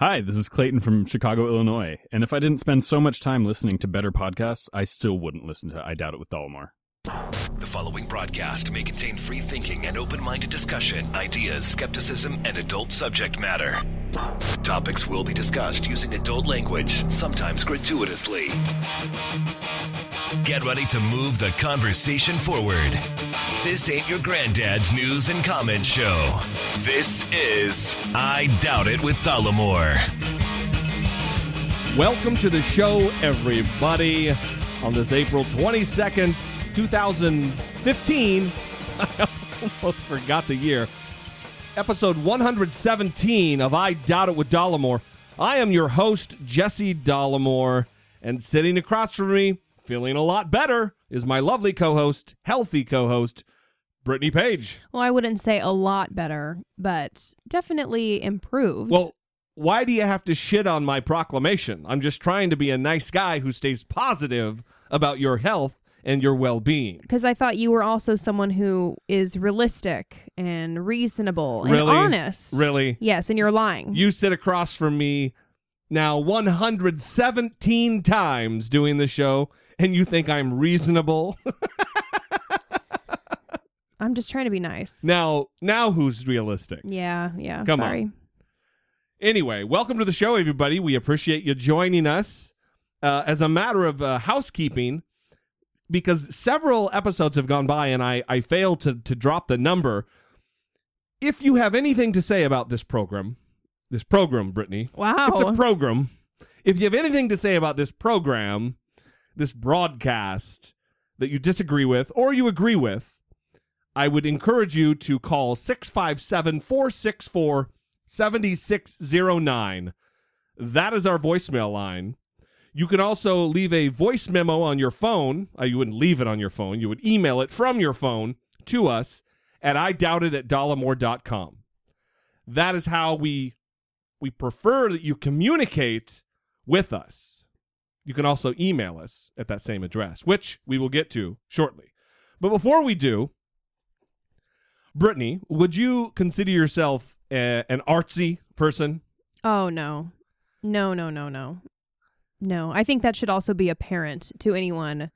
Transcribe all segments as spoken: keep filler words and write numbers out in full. Hi, this is Clayton from Chicago, Illinois, and if I didn't spend so much time listening to better podcasts, I still wouldn't listen to I Doubt It with Dollemore. The following broadcast may contain free thinking and open-minded discussion, ideas, skepticism, and adult subject matter. Topics will be discussed using adult language, sometimes gratuitously. Get ready to move the conversation forward. This ain't your granddad's news and comment show. This is I Doubt It with Dollemore. Welcome to the show, everybody. On this April twenty-second, twenty fifteen, I almost forgot the year, episode one hundred seventeen of I Doubt It with Dollemore. I am your host, Jesse Dollemore, and sitting across from me, feeling a lot better, is my lovely co-host, healthy co-host, Brittany Page. Well, I wouldn't say a lot better, but definitely improved. Well, why do you have to shit on my proclamation? I'm just trying to be a nice guy who stays positive about your health and your well-being. Because I thought you were also someone who is realistic and reasonable and really? honest. Really? Yes, and you're lying. You sit across from me now one hundred seventeen times doing the show, and you think I'm reasonable? I'm just trying to be nice. Now, now who's realistic? Yeah, yeah. Come sorry. on. Anyway, welcome to the show, everybody. We appreciate you joining us. Uh, as a matter of uh, housekeeping, because several episodes have gone by and I, I failed to, to drop the number. If you have anything to say about this program, this program, Brittany. Wow. It's a program. If you have anything to say about this program, this broadcast that you disagree with or you agree with, I would encourage you to call six five seven, four six four, seven six zero nine. That is our voicemail line. You can also leave a voice memo on your phone. Uh, you wouldn't leave it on your phone. You would email it from your phone to us at I doubt it at dollemore dot com. That is how we we prefer that you communicate with us. You can also email us at that same address, which we will get to shortly. But before we do, Brittany, would you consider yourself a, an artsy person? Oh, no. No, no, no, no. No, I think that should also be apparent to anyone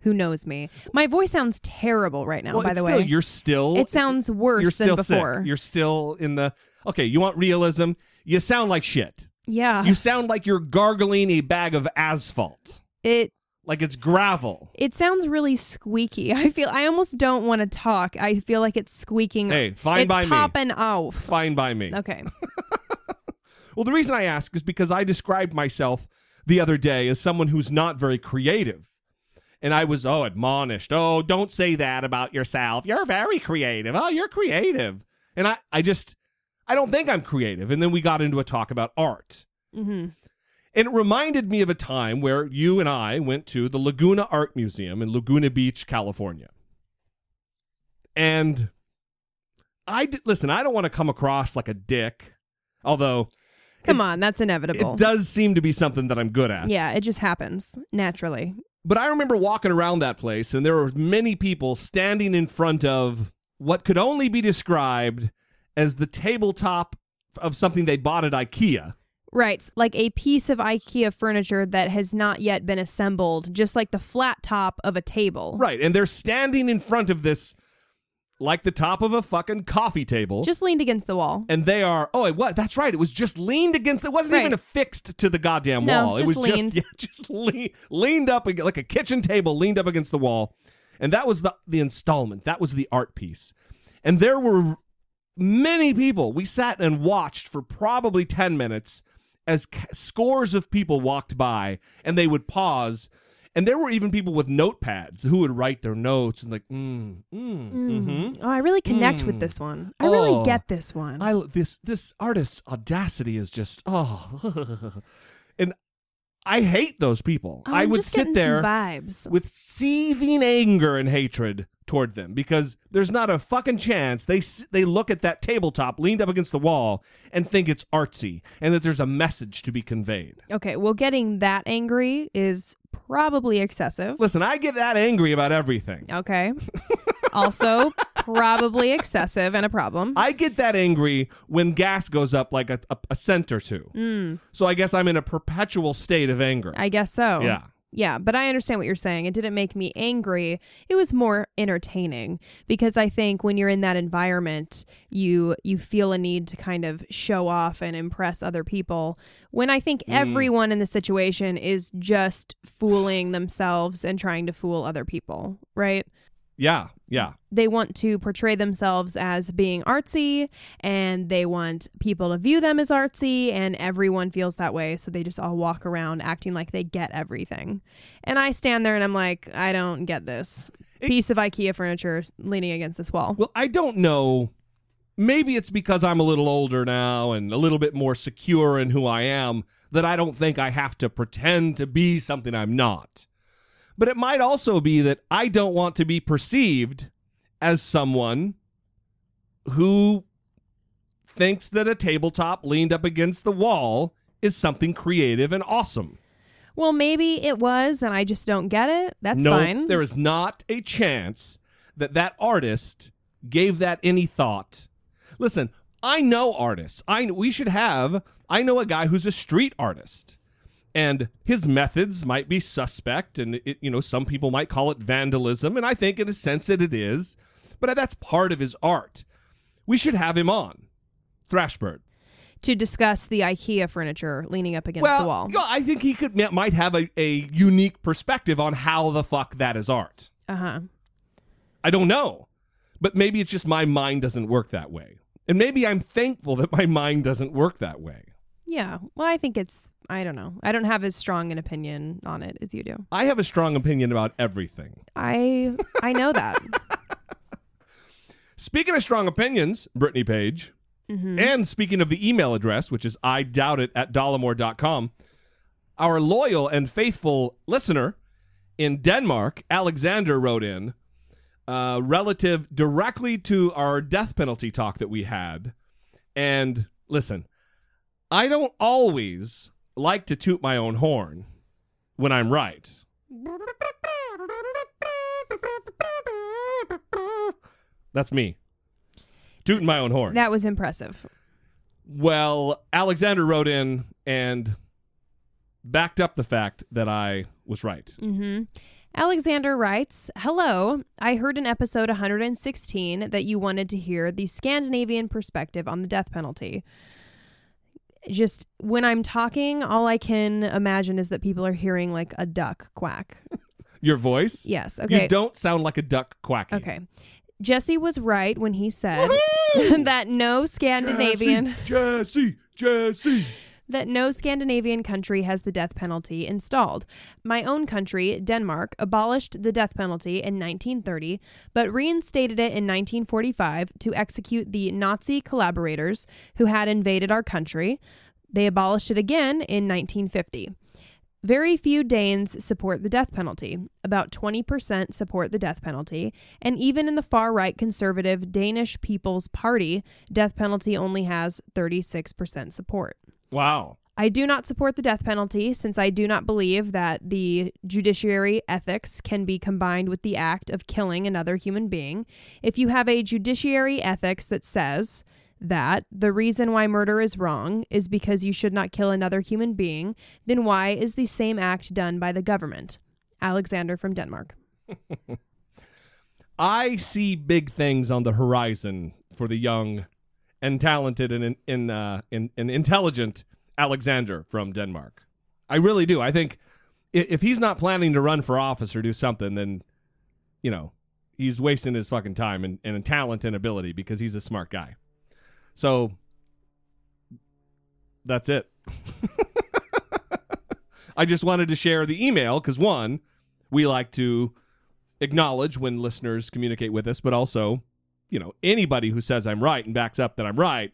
who knows me. My voice sounds terrible right now, well, by the still, way. You're still... It sounds worse you're still than before. Sick. You're still in the... Okay, you want realism? You sound like shit. Yeah. You sound like you're gargling a bag of asphalt. It like it's gravel. It sounds really squeaky. I feel I almost don't want to talk. I feel like it's squeaking. Hey, fine it's by me. It's popping off. Fine by me. Okay. Well, the reason I ask is because I described myself the other day as someone who's not very creative. And I was, oh, admonished. Oh, don't say that about yourself. You're very creative. Oh, you're creative. And I, I just... I don't think I'm creative. And then we got into a talk about art. Mm-hmm. And it reminded me of a time where you and I went to the Laguna Art Museum in Laguna Beach, California. And I did, listen, I don't want to come across like a dick, although... Come it, on, that's inevitable. It does seem to be something that I'm good at. Yeah, it just happens naturally. But I remember walking around that place and there were many people standing in front of what could only be described as the tabletop of something they bought at IKEA. Right, like a piece of IKEA furniture that has not yet been assembled, just like the flat top of a table. Right, and they're standing in front of this, like the top of a fucking coffee table. Just leaned against the wall. And they are, oh, it was, that's right, it was just leaned against, it wasn't right. even affixed to the goddamn no, wall. It was leaned. just, yeah, just lean, leaned up, like a kitchen table leaned up against the wall. And that was the, the installment, that was the art piece. And there were... many people. We sat and watched for probably ten minutes as c- scores of people walked by and they would pause. And there were even people with notepads who would write their notes and like, mm, mm, mm. Mm-hmm. Oh, I really connect mm. with this one. I oh, really get this one. I, this, this artist's audacity is just, oh. And I hate those people. Oh, I would sit there vibes. with seething anger and hatred toward them because there's not a fucking chance they they look at that tabletop leaned up against the wall and think it's artsy and that there's a message to be conveyed. Okay, well, getting that angry is probably excessive. Listen, I get that angry about everything. Okay. Also, probably excessive and a problem. I get that angry when gas goes up like a, a, a cent or two. Mm. So I guess I'm in a perpetual state of anger. I guess so. Yeah. Yeah, but I understand what you're saying. It didn't make me angry. It was more entertaining, because I think when you're in that environment, you you feel a need to kind of show off and impress other people, when I think mm. everyone in the situation is just fooling themselves and trying to fool other people, right? Yeah, yeah. They want to portray themselves as being artsy, and they want people to view them as artsy, and everyone feels that way, so they just all walk around acting like they get everything. And I stand there and I'm like, I don't get this it, piece of IKEA furniture leaning against this wall. Well, I don't know. Maybe it's because I'm a little older now and a little bit more secure in who I am that I don't think I have to pretend to be something I'm not. But it might also be that I don't want to be perceived as someone who thinks that a tabletop leaned up against the wall is something creative and awesome. Well, maybe it was, and I just don't get it. That's no, fine. There is not a chance that that artist gave that any thought. Listen, I know artists. I we should have, I know a guy who's a street artist. And his methods might be suspect, and it, you know, some people might call it vandalism, and I think in a sense that it is, but that's part of his art. We should have him on, Thrashbird, to discuss the IKEA furniture leaning up against well, the wall. Well, I think he could might have a, a unique perspective on how the fuck that is art. Uh-huh. I don't know, but maybe it's just my mind doesn't work that way, and maybe I'm thankful that my mind doesn't work that way. Yeah, well, I think it's, I don't know. I don't have as strong an opinion on it as you do. I have a strong opinion about everything. I I know that. Speaking of strong opinions, Brittany Page, mm-hmm. and speaking of the email address, which is I doubt it at dollemore dot com, our loyal and faithful listener in Denmark, Alexander, wrote in uh, relative directly to our death penalty talk that we had. And listen, I don't always like to toot my own horn when I'm right. That's me. Tooting my own horn. That was impressive. Well, Alexander wrote in and backed up the fact that I was right. Mm-hmm. Alexander writes, hello, I heard in episode one hundred sixteen that you wanted to hear the Scandinavian perspective on the death penalty. Just when I'm talking, all I can imagine is that people are hearing like a duck quack. Your voice? Yes. Okay. You don't sound like a duck quacking. Okay. Jesse was right when he said that no Scandinavian Jesse, Jesse, Jesse. that no Scandinavian country has the death penalty installed. My own country, Denmark, abolished the death penalty in nineteen thirty, but reinstated it in nineteen forty-five to execute the Nazi collaborators who had invaded our country. They abolished it again in nineteen fifty. Very few Danes support the death penalty. About twenty percent support the death penalty, and even in the far-right conservative Danish People's Party, death penalty only has thirty-six percent support. Wow. I do not support the death penalty, since I do not believe that the judiciary ethics can be combined with the act of killing another human being. If you have a judiciary ethics that says that the reason why murder is wrong is because you should not kill another human being, then why is the same act done by the government? Alexander from Denmark. I see big things on the horizon for the young and talented and in, in, uh, in, in intelligent Alexander from Denmark. I really do. I think if, if he's not planning to run for office or do something, then, you know, he's wasting his fucking time and, and talent and ability, because he's a smart guy. So that's it. I just wanted to share the email because, one, we like to acknowledge when listeners communicate with us, but also, you know, anybody who says I'm right and backs up that I'm right,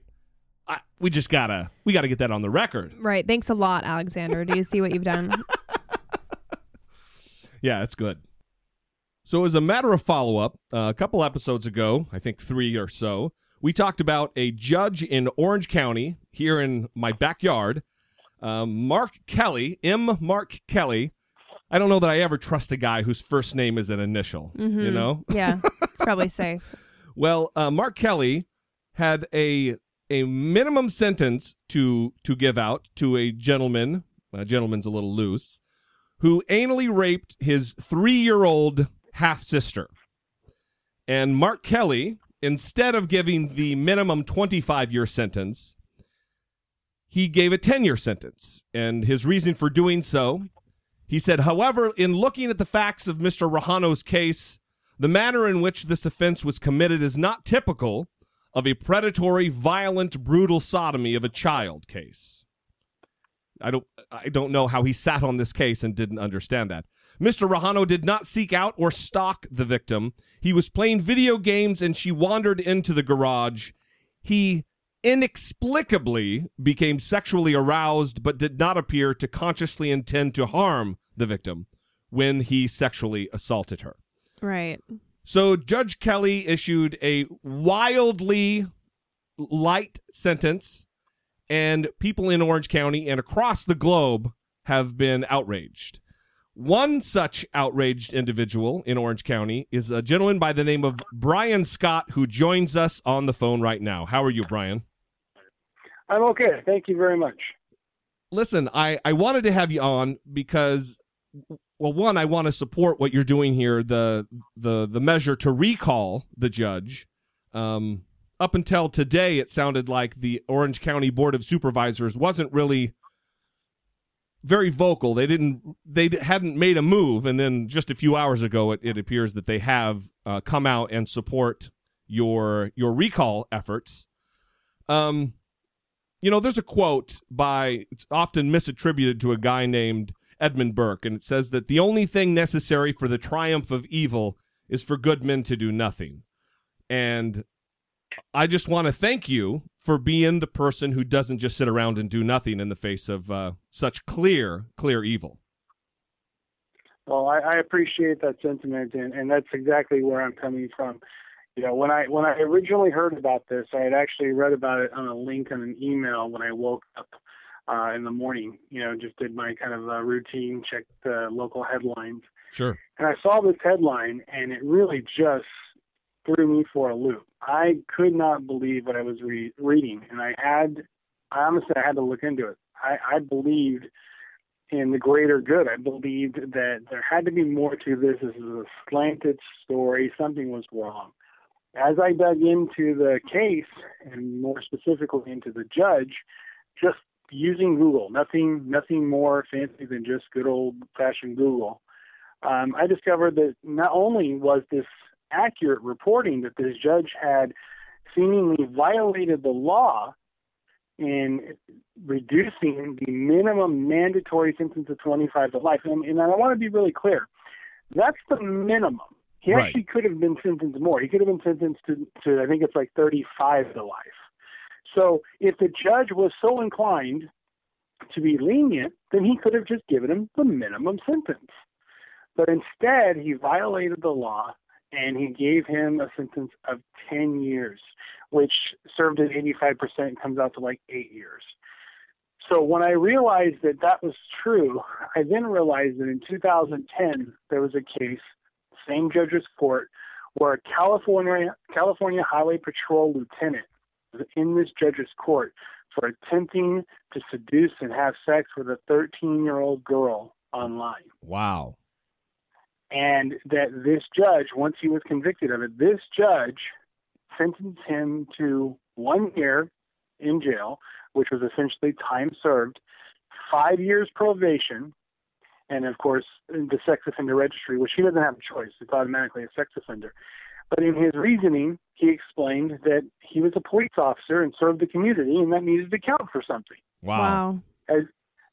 I, we just gotta, we gotta get that on the record. Right. Thanks a lot, Alexander. Do you see what you've done? Yeah, it's good. So as a matter of follow-up, uh, a couple episodes ago, I think three or so, we talked about a judge in Orange County, here in my backyard, uh, Marc Kelly, M. Marc Kelly. I don't know that I ever trust a guy whose first name is an initial, mm-hmm. you know? Yeah, it's probably safe. Well, uh, Marc Kelly had a a minimum sentence to to give out to a gentleman. A gentleman's a little loose, who anally raped his three-year-old half-sister. And Marc Kelly, instead of giving the minimum twenty-five-year sentence, he gave a ten-year sentence. And his reason for doing so, he said, however, in looking at the facts of Mister Rajano's case, the manner in which this offense was committed is not typical of a predatory, violent, brutal sodomy of a child case. I don't, I don't know how he sat on this case and didn't understand that. Mister Rajano did not seek out or stalk the victim. He was playing video games and she wandered into the garage. He inexplicably became sexually aroused but did not appear to consciously intend to harm the victim when he sexually assaulted her. Right. So Judge Kelly issued a wildly light sentence, and people in Orange County and across the globe have been outraged. One such outraged individual in Orange County is a gentleman by the name of Brian Scott, who joins us on the phone right now. How are you, Brian? I'm okay. Thank you very much. Listen, I, I wanted to have you on because, well, one, I want to support what you're doing here, the the the measure to recall the judge. Um, up until today, it sounded like the Orange County Board of Supervisors wasn't really very vocal. They didn't. They hadn't made a move, and then just a few hours ago, it, it appears that they have uh, come out and support your your recall efforts. Um, you know, there's a quote by, it's often misattributed to a guy named Edmund Burke, and it says that the only thing necessary for the triumph of evil is for good men to do nothing. And I just want to thank you for being the person who doesn't just sit around and do nothing in the face of uh, such clear, clear evil. Well, I, I appreciate that sentiment, and, and that's exactly where I'm coming from. You know, when I when I originally heard about this, I had actually read about it on a link on an email when I woke up uh, in the morning. You know, just did my kind of uh, routine, checked the local headlines. Sure. And I saw this headline, and it really just threw me for a loop. I could not believe what I was re- reading, and I had, I honestly, I had to look into it. I, I believed in the greater good. I believed that there had to be more to this. This is a slanted story. Something was wrong. As I dug into the case, and more specifically into the judge, just using Google, nothing, nothing more fancy than just good old-fashioned Google, um, I discovered that not only was this accurate reporting that this judge had seemingly violated the law in reducing the minimum mandatory sentence of twenty-five to life. And, and I want to be really clear. That's the minimum. He right. actually could have been sentenced more. He could have been sentenced to, to, I think it's like thirty-five to life. So if the judge was so inclined to be lenient, then he could have just given him the minimum sentence. But instead, he violated the law, and he gave him a sentence of ten years, which served at eighty-five percent and comes out to like eight years. So when I realized that that was true, I then realized that in two thousand ten, there was a case, same judge's court, where a California, California Highway Patrol lieutenant was in this judge's court for attempting to seduce and have sex with a thirteen-year-old girl online. Wow. And that this judge, once he was convicted of it, this judge sentenced him to one year in jail, which was essentially time served, five years probation, and, of course, the sex offender registry, which he doesn't have a choice. It's automatically a sex offender. But in his reasoning, he explained that he was a police officer and served the community, and that needed to count for something. Wow. Wow. As,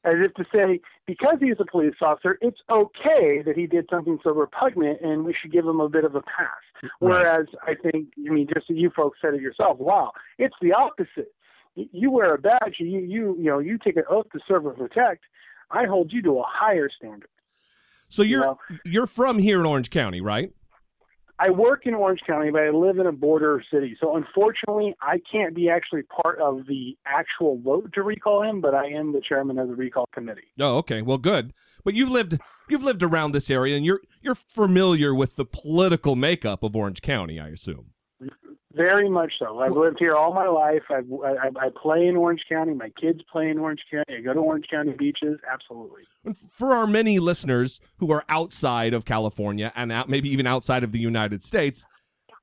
As if to say, because he's a police officer, it's okay that he did something so repugnant and we should give him a bit of a pass. Right. Whereas I think, I mean, just so you folks said it yourself, wow, it's the opposite. You wear a badge, you you you know, you take an oath to serve and protect. I hold you to a higher standard. So you're you know? you're from here in Orange County, right? I work in Orange County, but I live in a border city. So unfortunately, I can't be actually part of the actual vote to recall him, but I am the chairman of the recall committee. Oh, okay. Well, good. But you've lived you've lived around this area, and you're you're familiar with the political makeup of Orange County, I assume. Very much so. I've lived here all my life. I've, I, I play in Orange County. My kids play in Orange County. I go to Orange County beaches. Absolutely. For our many listeners who are outside of California and out, maybe even outside of the United States,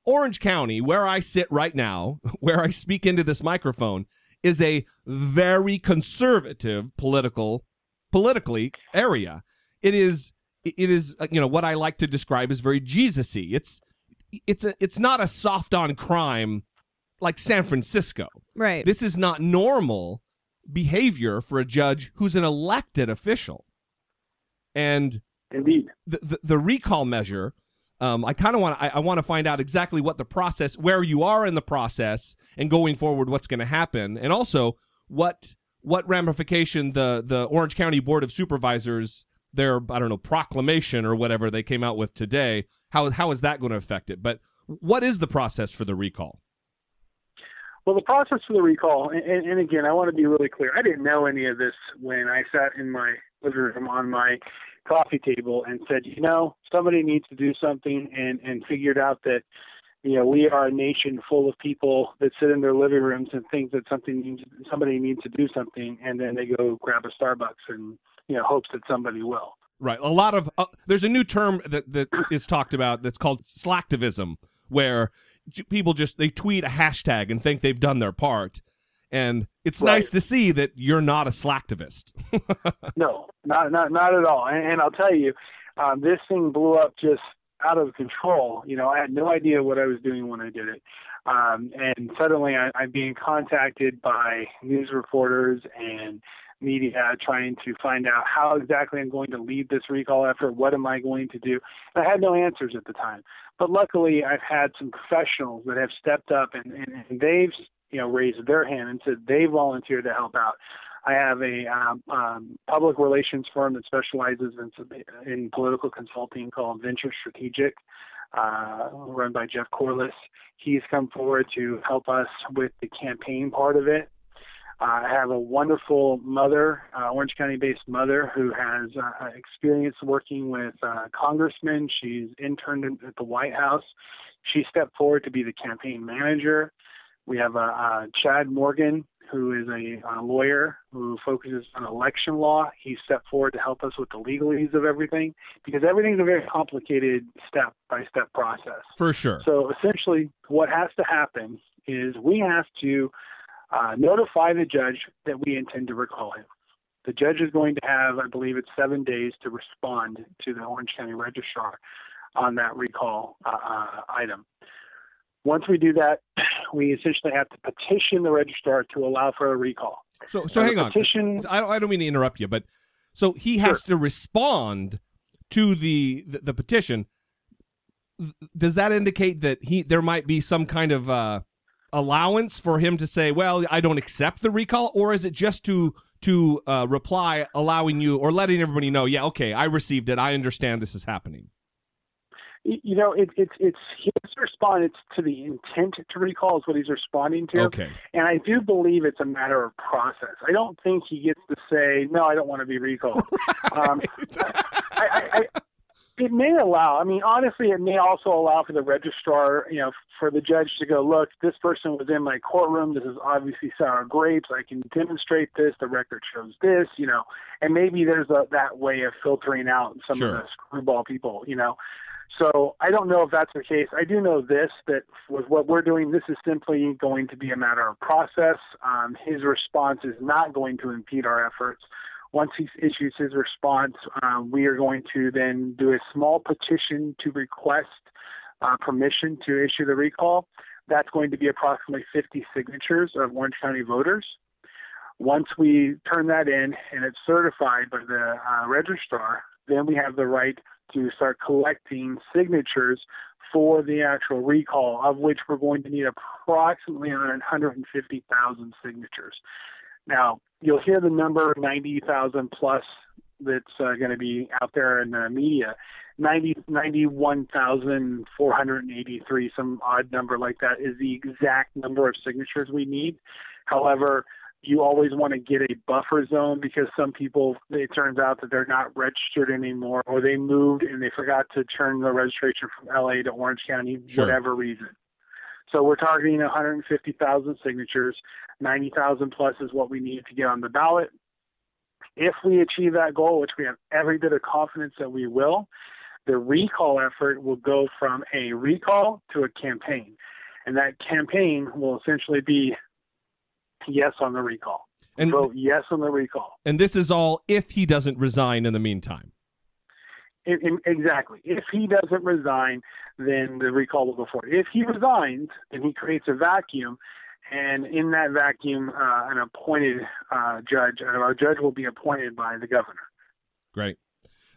Orange County, where I sit right now, where I speak into this microphone, is a very conservative political, politically area. It is, it is, you know, what I like to describe as very Jesus-y. It's, It's a, it's not a soft on crime like San Francisco. Right. This is not normal behavior for a judge who's an elected official. And indeed, the the, the recall measure. Um, I kind of want I, I want to find out exactly what the process, where you are in the process, and going forward, what's going to happen, and also what what ramification the the Orange County Board of Supervisors, their, I don't know, proclamation or whatever they came out with today. How how is that going to affect it? But what is the process for the recall? Well, the process for the recall, and, and again, I want to be really clear. I didn't know any of this when I sat in my living room on my coffee table and said, you know, somebody needs to do something, and, and figured out that, you know, we are a nation full of people that sit in their living rooms and think that something somebody needs to do something, and then they go grab a Starbucks and, you know, hopes that somebody will. Right. A lot of uh, there's a new term that, that is talked about that's called slacktivism, where j- people just they tweet a hashtag and think they've done their part. And it's right. Nice to see that you're not a slacktivist. No, not, not not at all. And, and I'll tell you, um, this thing blew up just out of control. You know, I had no idea what I was doing when I did it. Um, and suddenly I, I'm being contacted by news reporters and media trying to find out how exactly I'm going to lead this recall effort. What am I going to do? And I had no answers at the time, but luckily I've had some professionals that have stepped up and, and, and they've, you know, raised their hand and said they volunteer to help out. I have a um, um, public relations firm that specializes in, in political consulting called Venture Strategic, uh, run by Jeff Corliss. He's come forward to help us with the campaign part of it. Uh, I have a wonderful mother, uh, Orange County-based mother, who has uh, experience working with uh, congressmen. She's interned in, at the White House. She stepped forward to be the campaign manager. We have uh, uh, Chad Morgan, who is a, a lawyer who focuses on election law. He stepped forward to help us with the legalities of everything, because everything's a very complicated step-by-step process. For sure. So essentially what has to happen is we have to Uh, notify the judge that we intend to recall him. The judge is going to have, I believe it's seven days to respond to the Orange County Registrar on that recall uh, uh, item. Once we do that, we essentially have to petition the registrar to allow for a recall. So, so hang on. Petition... I, I don't mean to interrupt you, but so he has sure. to respond to the, the, the petition. Does that indicate that he there might be some kind of... Uh... allowance for him to say, well, I don't accept the recall? Or is it just to to uh, reply, allowing you or letting everybody know, yeah, okay, I received it, I understand this is happening? You know, it, it, it's his response to the intent to recall is what he's responding to. Okay. And I do believe it's a matter of process. I don't think he gets to say, no, I don't want to be recalled. Right. Um, I, I, I, I It may allow, I mean, honestly, it may also allow for the registrar, you know, for the judge to go, look, this person was in my courtroom. This is obviously sour grapes. I can demonstrate this. The record shows this, you know, and maybe there's a, that way of filtering out some sure. of the screwball people, you know. So I don't know if that's the case. I do know this, that with what we're doing, this is simply going to be a matter of process. Um, his response is not going to impede our efforts. Once he issues his response, uh, we are going to then do a small petition to request uh, permission to issue the recall. That's going to be approximately fifty signatures of Orange County voters. Once we turn that in and it's certified by the uh, registrar, then we have the right to start collecting signatures for the actual recall, of which we're going to need approximately one hundred fifty thousand signatures. Now, you'll hear the number ninety thousand plus that's uh, going to be out there in the media, ninety, ninety-one thousand four hundred eighty-three, some odd number like that is the exact number of signatures we need. However, you always want to get a buffer zone, because some people, it turns out that they're not registered anymore, or they moved and they forgot to turn the registration from L A to Orange County, sure. whatever reason. So we're targeting one hundred fifty thousand signatures. ninety thousand plus is what we need to get on the ballot. If we achieve that goal, which we have every bit of confidence that we will, the recall effort will go from a recall to a campaign. And that campaign will essentially be yes on the recall. And vote yes on the recall. And this is all if he doesn't resign in the meantime. It, it, exactly. If he doesn't resign, then the recall will go forward. If he resigns, then he creates a vacuum. And in that vacuum, uh, an appointed uh, judge, or a judge will be appointed by the governor. Great.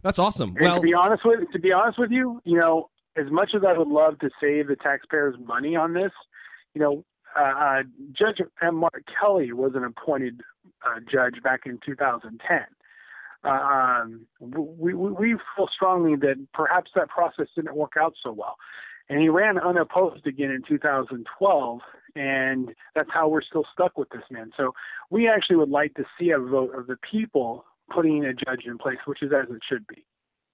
That's awesome. And well, to be honest with to be honest with you, you know, as much as I would love to save the taxpayers money on this, you know, uh, uh, Judge Marc Kelly was an appointed uh, judge back in two thousand ten. Uh, um, we, we we feel strongly that perhaps that process didn't work out so well, and he ran unopposed again in two thousand twelve. And that's how we're still stuck with this man. So we actually would like to see a vote of the people putting a judge in place, which is as it should be.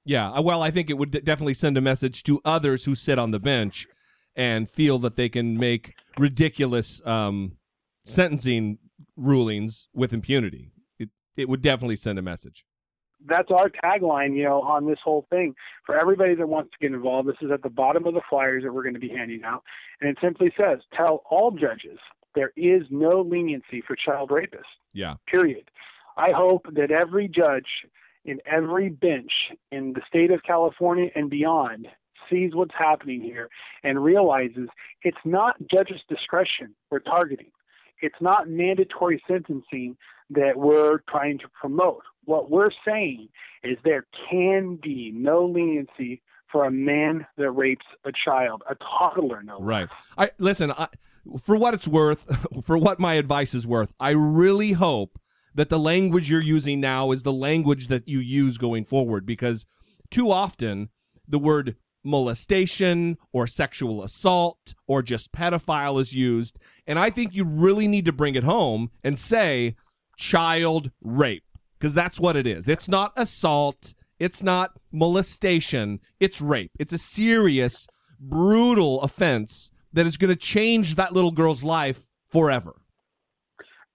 Yeah, well, I think it would definitely send a message to others who sit on the bench and feel that they can make ridiculous um, sentencing rulings with impunity. It, it would definitely send a message. That's our tagline, you know, on this whole thing. For everybody that wants to get involved, this is at the bottom of the flyers that we're going to be handing out. And it simply says, tell all judges there is no leniency for child rapists. Yeah. Period. I hope that every judge in every bench in the state of California and beyond sees what's happening here and realizes it's not judges' discretion we're targeting. It's not mandatory sentencing that we're trying to promote. What we're saying is there can be no leniency for a man that rapes a child, a toddler. No. Right. I listen, I, for what it's worth, for what my advice is worth, I really hope that the language you're using now is the language that you use going forward, because too often the word molestation or sexual assault or just pedophile is used. And I think you really need to bring it home and say child rape, because that's what it is. It's not assault. It's not molestation. It's rape. It's a serious, brutal offense that is going to change that little girl's life forever.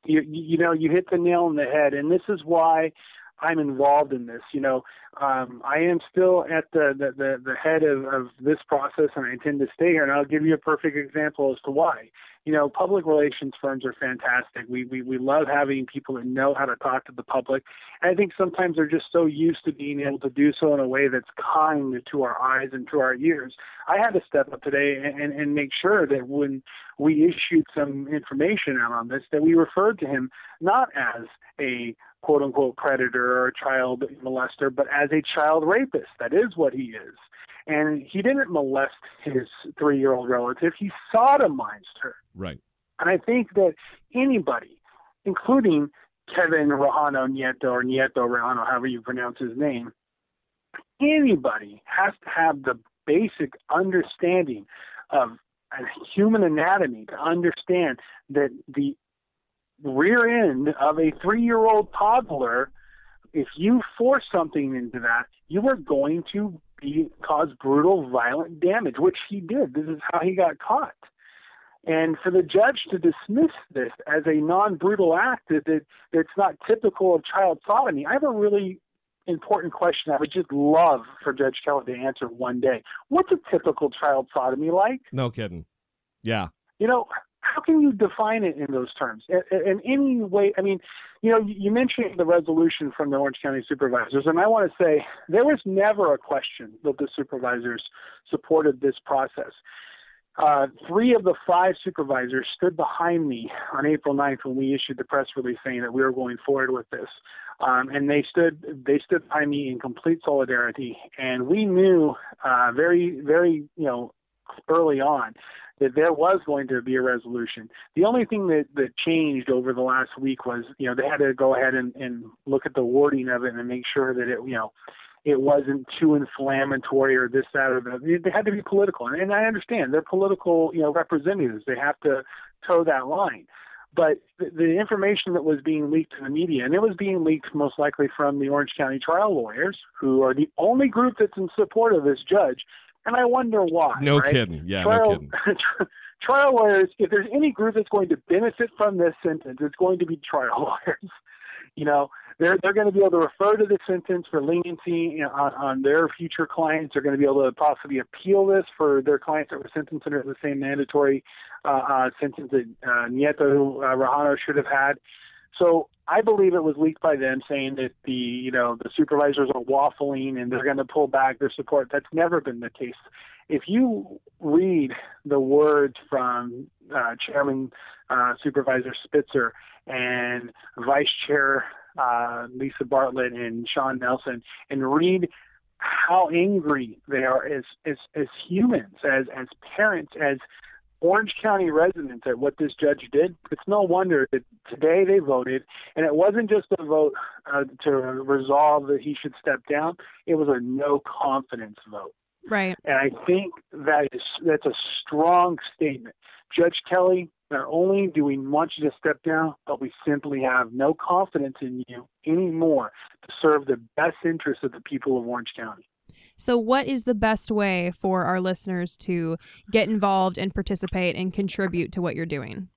You, you know, you hit the nail on the head. And this is why I'm involved in this. You know, um, I am still at the, the, the, the head of, of this process, and I intend to stay here. And I'll give you a perfect example as to why. You know, public relations firms are fantastic. We, we we love having people that know how to talk to the public. And I think sometimes they're just so used to being able to do so in a way that's kind to our eyes and to our ears. I had to step up today and, and, and make sure that when we issued some information out on this, that we referred to him not as a quote-unquote predator or a child molester, but as a child rapist. That is what he is. And he didn't molest his three-year-old relative. He sodomized her. Right. And I think that anybody, including Kevin Riano Nieto or Nieto Riano, however you pronounce his name, anybody has to have the basic understanding of human anatomy to understand that the rear end of a three-year-old toddler, if you force something into that, you are going to he caused brutal, violent damage, which he did. This is how he got caught. And for the judge to dismiss this as a non-brutal act that, that that's not typical of child sodomy, I have a really important question I would just love for Judge Kelly to answer one day. What's a typical child sodomy like? No kidding. Yeah. You know, how can you define it in those terms? In, in any way, I mean, you know, you mentioned the resolution from the Orange County Supervisors, and I want to say there was never a question that the supervisors supported this process. Uh, three of the five supervisors stood behind me on April ninth when we issued the press release saying that we were going forward with this. Um, and they stood they stood behind me in complete solidarity. And we knew uh, very, very, you know, early on that there was going to be a resolution. The only thing that, that changed over the last week was, you know, they had to go ahead and, and look at the wording of it and make sure that it, you know, it wasn't too inflammatory or this, that, or that. They had to be political. And, and I understand they're political, you know, representatives. They have to toe that line. But the, the information that was being leaked to the media, and it was being leaked most likely from the Orange County trial lawyers, who are the only group that's in support of this judge. And I wonder why. No right? kidding. Yeah, trial, no kidding. trial lawyers, if there's any group that's going to benefit from this sentence, it's going to be trial lawyers. You know, they're they're going to be able to refer to the sentence for leniency on, on their future clients. They're going to be able to possibly appeal this for their clients that were sentenced under the same mandatory uh, uh, sentence that uh, Nieto uh, Rejano should have had. So I believe it was leaked by them saying that the you know the supervisors are waffling and they're going to pull back their support. That's never been the case. If you read the words from uh, Chairman uh, Supervisor Spitzer and Vice Chair uh, Lisa Bartlett and Sean Nelson, and read how angry they are as as, as humans, as as parents, as Orange County residents at what this judge did, it's no wonder that today they voted, and it wasn't just a vote uh, to resolve that he should step down. It was a no confidence vote. Right. And I think that is that's a strong statement. Judge Kelly, not only do we want you to step down, but we simply have no confidence in you anymore to serve the best interests of the people of Orange County. So what is the best way for our listeners to get involved and participate and contribute to what you're doing?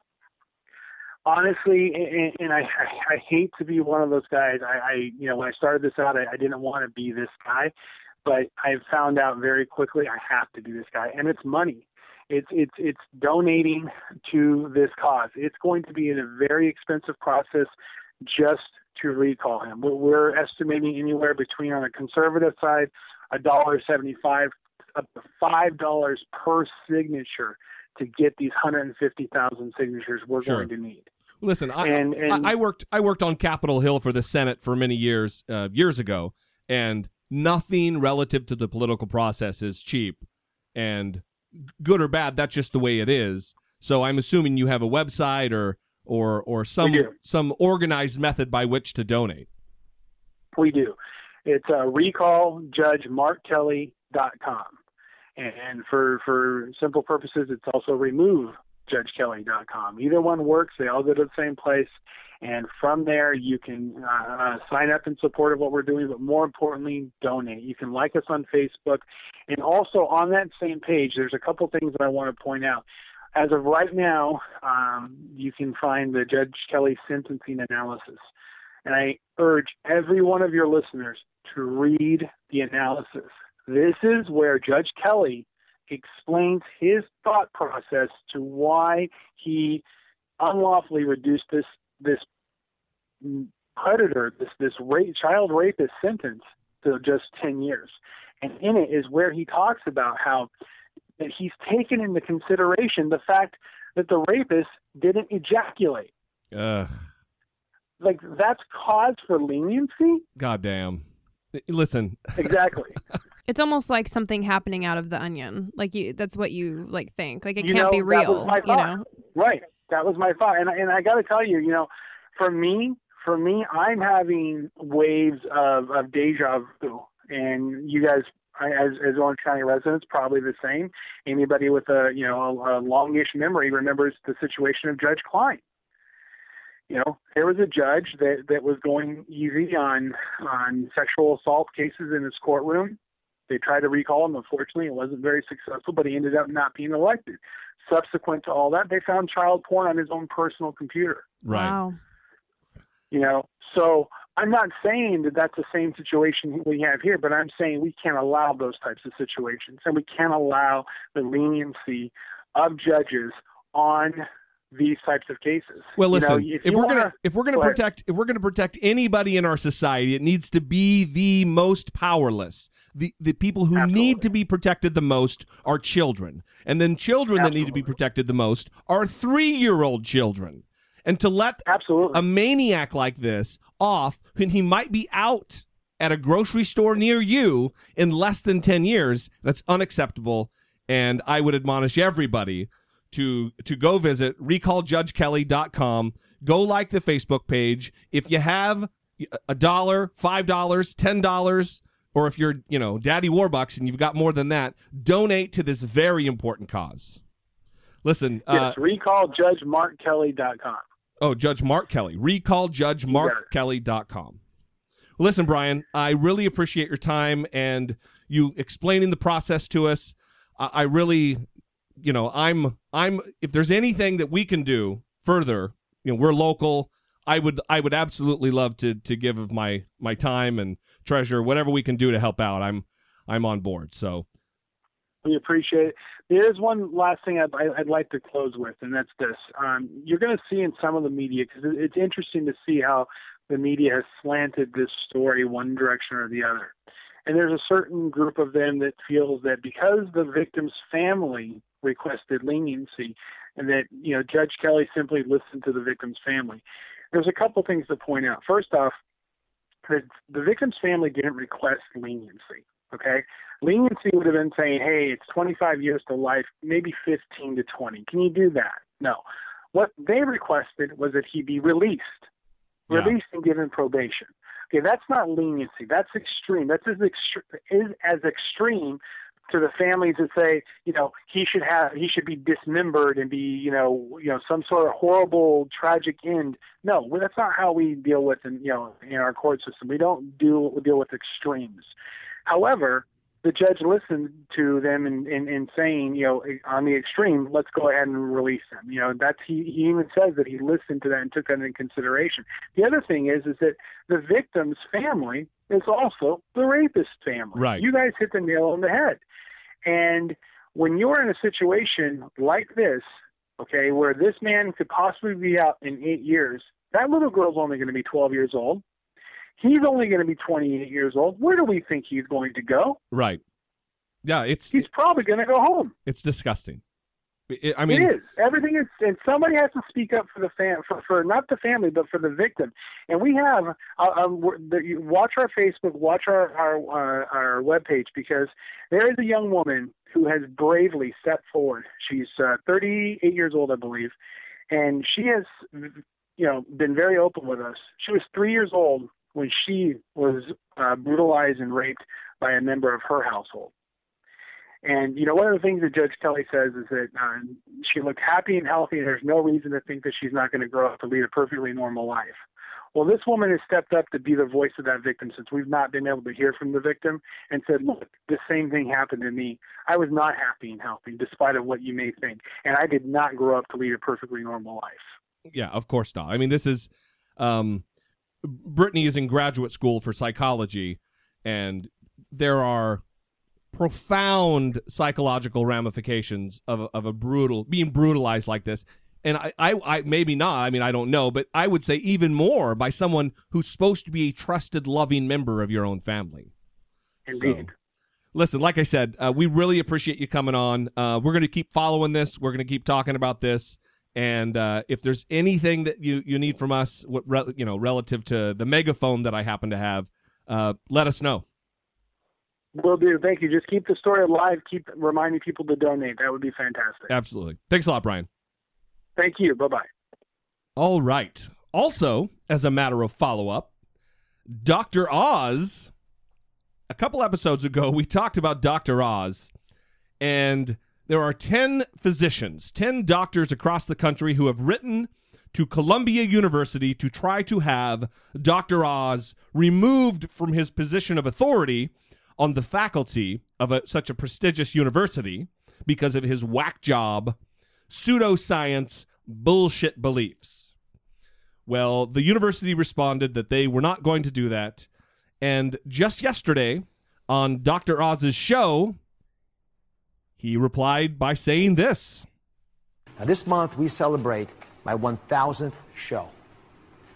Honestly, and, and I, I, I hate to be one of those guys. I, I you know, when I started this out, I, I didn't want to be this guy, but I found out very quickly I have to be this guy, and it's money. It's it's it's donating to this cause. It's going to be in a very expensive process just to recall him. We're estimating anywhere between, on the conservative side, one dollar and seventy-five cents up to five dollars per signature to get these one hundred fifty thousand signatures we're sure. going to need. Listen, I, and, and, I, I worked I worked on Capitol Hill for the Senate for many years, uh, years ago, and nothing relative to the political process is cheap. And good or bad, that's just the way it is. So I'm assuming you have a website or or or some some organized method by which to donate. We do. It's uh, recall judge marc kelly dot com. And for for simple purposes, it's also remove judge kelly dot com. Either one works. They all go to the same place. And from there, you can uh, sign up in support of what we're doing, but more importantly, donate. You can like us on Facebook. And also on that same page, there's a couple things that I want to point out. As of right now, um, you can find the Judge Kelly sentencing analysis. And I urge every one of your listeners to read the analysis. This is where Judge Kelly explains his thought process to why he unlawfully reduced this this predator, this this rape, child rapist sentence to just ten years. And in it is where he talks about how that he's taken into consideration the fact that the rapist didn't ejaculate. Ugh. Like, that's cause for leniency? Goddamn. Listen. Exactly. It's almost like something happening out of The Onion. Like, you, that's what you, like, think. Like, it you can't know, be real. That was my thought. You know? Right. That was my thought. And, and I got to tell you, you know, for me, for me, I'm having waves of, of deja vu. And you guys, as, as Orange County residents, probably the same. Anybody with a, you know, a, a longish memory remembers the situation of Judge Klein. You know, there was a judge that, that was going easy on on sexual assault cases in his courtroom. They tried to recall him. Unfortunately, it wasn't very successful, but he ended up not being elected. Subsequent to all that, they found child porn on his own personal computer. Right. Wow. You know, so I'm not saying that that's the same situation we have here, but I'm saying we can't allow those types of situations, and we can't allow the leniency of judges on these types of cases. Well, listen, you know, if, if, we're wanna, gonna, if we're going to protect if we're going to protect anybody in our society, it needs to be the most powerless. The the people who Absolutely. Need to be protected the most are children. And then children Absolutely. That need to be protected the most are three-year-old children. And to let Absolutely. A maniac like this off, when he might be out at a grocery store near you in less than ten years, that's unacceptable. And I would admonish everybody to to go visit recall judge kelly dot com. Go like the Facebook page. If you have a dollar, five dollars, ten dollars, or if you're, you know, Daddy Warbucks and you've got more than that, donate to this very important cause. Listen, yes, uh, recall judge marc kelly dot com. Oh, Judge Marc Kelly. recall judge marc kelly dot com. Listen, Brian, I really appreciate your time and you explaining the process to us. I, I really you know, I'm I'm if there's anything that we can do further, you know, we're local. I would I would absolutely love to to give of my my time and treasure, whatever we can do to help out. I'm I'm on board. So we appreciate it. There is one last thing I'd, I'd like to close with, and that's this. Um, you're going to see in some of the media, because it's interesting to see how the media has slanted this story one direction or the other. And there's a certain group of them that feels that because the victim's family requested leniency, and that, you know, Judge Kelly simply listened to the victim's family. There's a couple things to point out. First off, the, the victim's family didn't request leniency, okay? Leniency would have been saying, hey, it's twenty-five years to life, maybe fifteen to twenty. Can you do that? No. What they requested was that he be released, yeah. released and given probation. Okay, that's not leniency. That's extreme. That's as, extre- is as extreme to the families that say, you know, he should have, he should be dismembered and be, you know, you know, some sort of horrible, tragic end. No, well, that's not how we deal with, in, you know, in our court system. We don't deal we deal with extremes. However, the judge listened to them and in, in, in saying, you know, on the extreme, let's go ahead and release him. You know, that's he, he even says that he listened to that and took that into consideration. The other thing is, is that the victim's family is also the rapist's family. Right. You guys hit the nail on the head. And when you're in a situation like this, okay, where this man could possibly be out in eight years, that little girl's only going to be twelve years old. He's only going to be twenty-eight years old. Where do we think he's going to go? Right. Yeah, it's he's probably going to go home. It's disgusting. It, I mean, it is. Everything is, and somebody has to speak up for the fam, for, for not the family, but for the victim. And we have, uh, um, the, watch our Facebook, watch our our uh, our webpage, because there is a young woman who has bravely stepped forward. She's uh, thirty-eight years old, I believe, and she has, you know, been very open with us. She was three years old when she was uh, brutalized and raped by a member of her household. And, you know, one of the things that Judge Kelly says is that uh, she looked happy and healthy, and there's no reason to think that she's not going to grow up to lead a perfectly normal life. Well, this woman has stepped up to be the voice of that victim, since we've not been able to hear from the victim, and said, look, the same thing happened to me. I was not happy and healthy, despite of what you may think, and I did not grow up to lead a perfectly normal life. Yeah, of course not. I mean, this is... Um... Brittany is in graduate school for psychology, and there are profound psychological ramifications of of a brutal being brutalized like this. And I, I, I maybe not. I mean, I don't know, but I would say even more by someone who's supposed to be a trusted, loving member of your own family. Indeed. So, listen, like I said, uh, we really appreciate you coming on. Uh, we're going to keep following this. We're going to keep talking about this. And uh, if there's anything that you, you need from us, what re- you know, relative to the megaphone that I happen to have, uh, let us know. Will do. Thank you. Just keep the story alive. Keep reminding people to donate. That would be fantastic. Absolutely. Thanks a lot, Brian. Thank you. Bye-bye. All right. Also, as a matter of follow-up, Doctor Oz, a couple episodes ago, we talked about Doctor Oz, and there are ten physicians, ten doctors across the country who have written to Columbia University to try to have Doctor Oz removed from his position of authority on the faculty of a, such a prestigious university because of his whack job, pseudoscience, bullshit beliefs. Well, the university responded that they were not going to do that. And just yesterday on Doctor Oz's show, he replied by saying this. Now, this month, we celebrate my one thousandth show.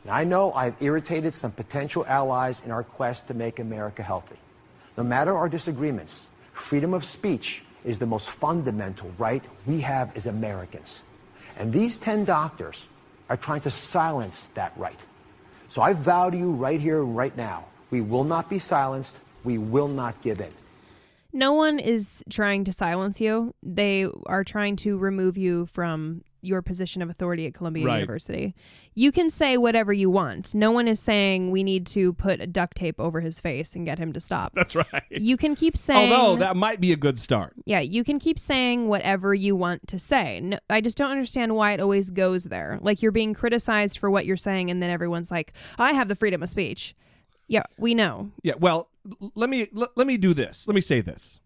Now, I know I've irritated some potential allies in our quest to make America healthy. No matter our disagreements, freedom of speech is the most fundamental right we have as Americans. And these ten doctors are trying to silence that right. So I vow to you right here and right now, we will not be silenced. We will not give in. No one is trying to silence you. They are trying to remove you from your position of authority at Columbia right. University. You can say whatever you want. No one is saying we need to put duct tape over his face and get him to stop. That's right. You can keep saying... Although, that might be a good start. Yeah, you can keep saying whatever you want to say. No, I just don't understand why it always goes there. Like, you're being criticized for what you're saying, and then everyone's like, I have the freedom of speech. Yeah, we know. Yeah, well... Let me let, let me do this. Let me say this,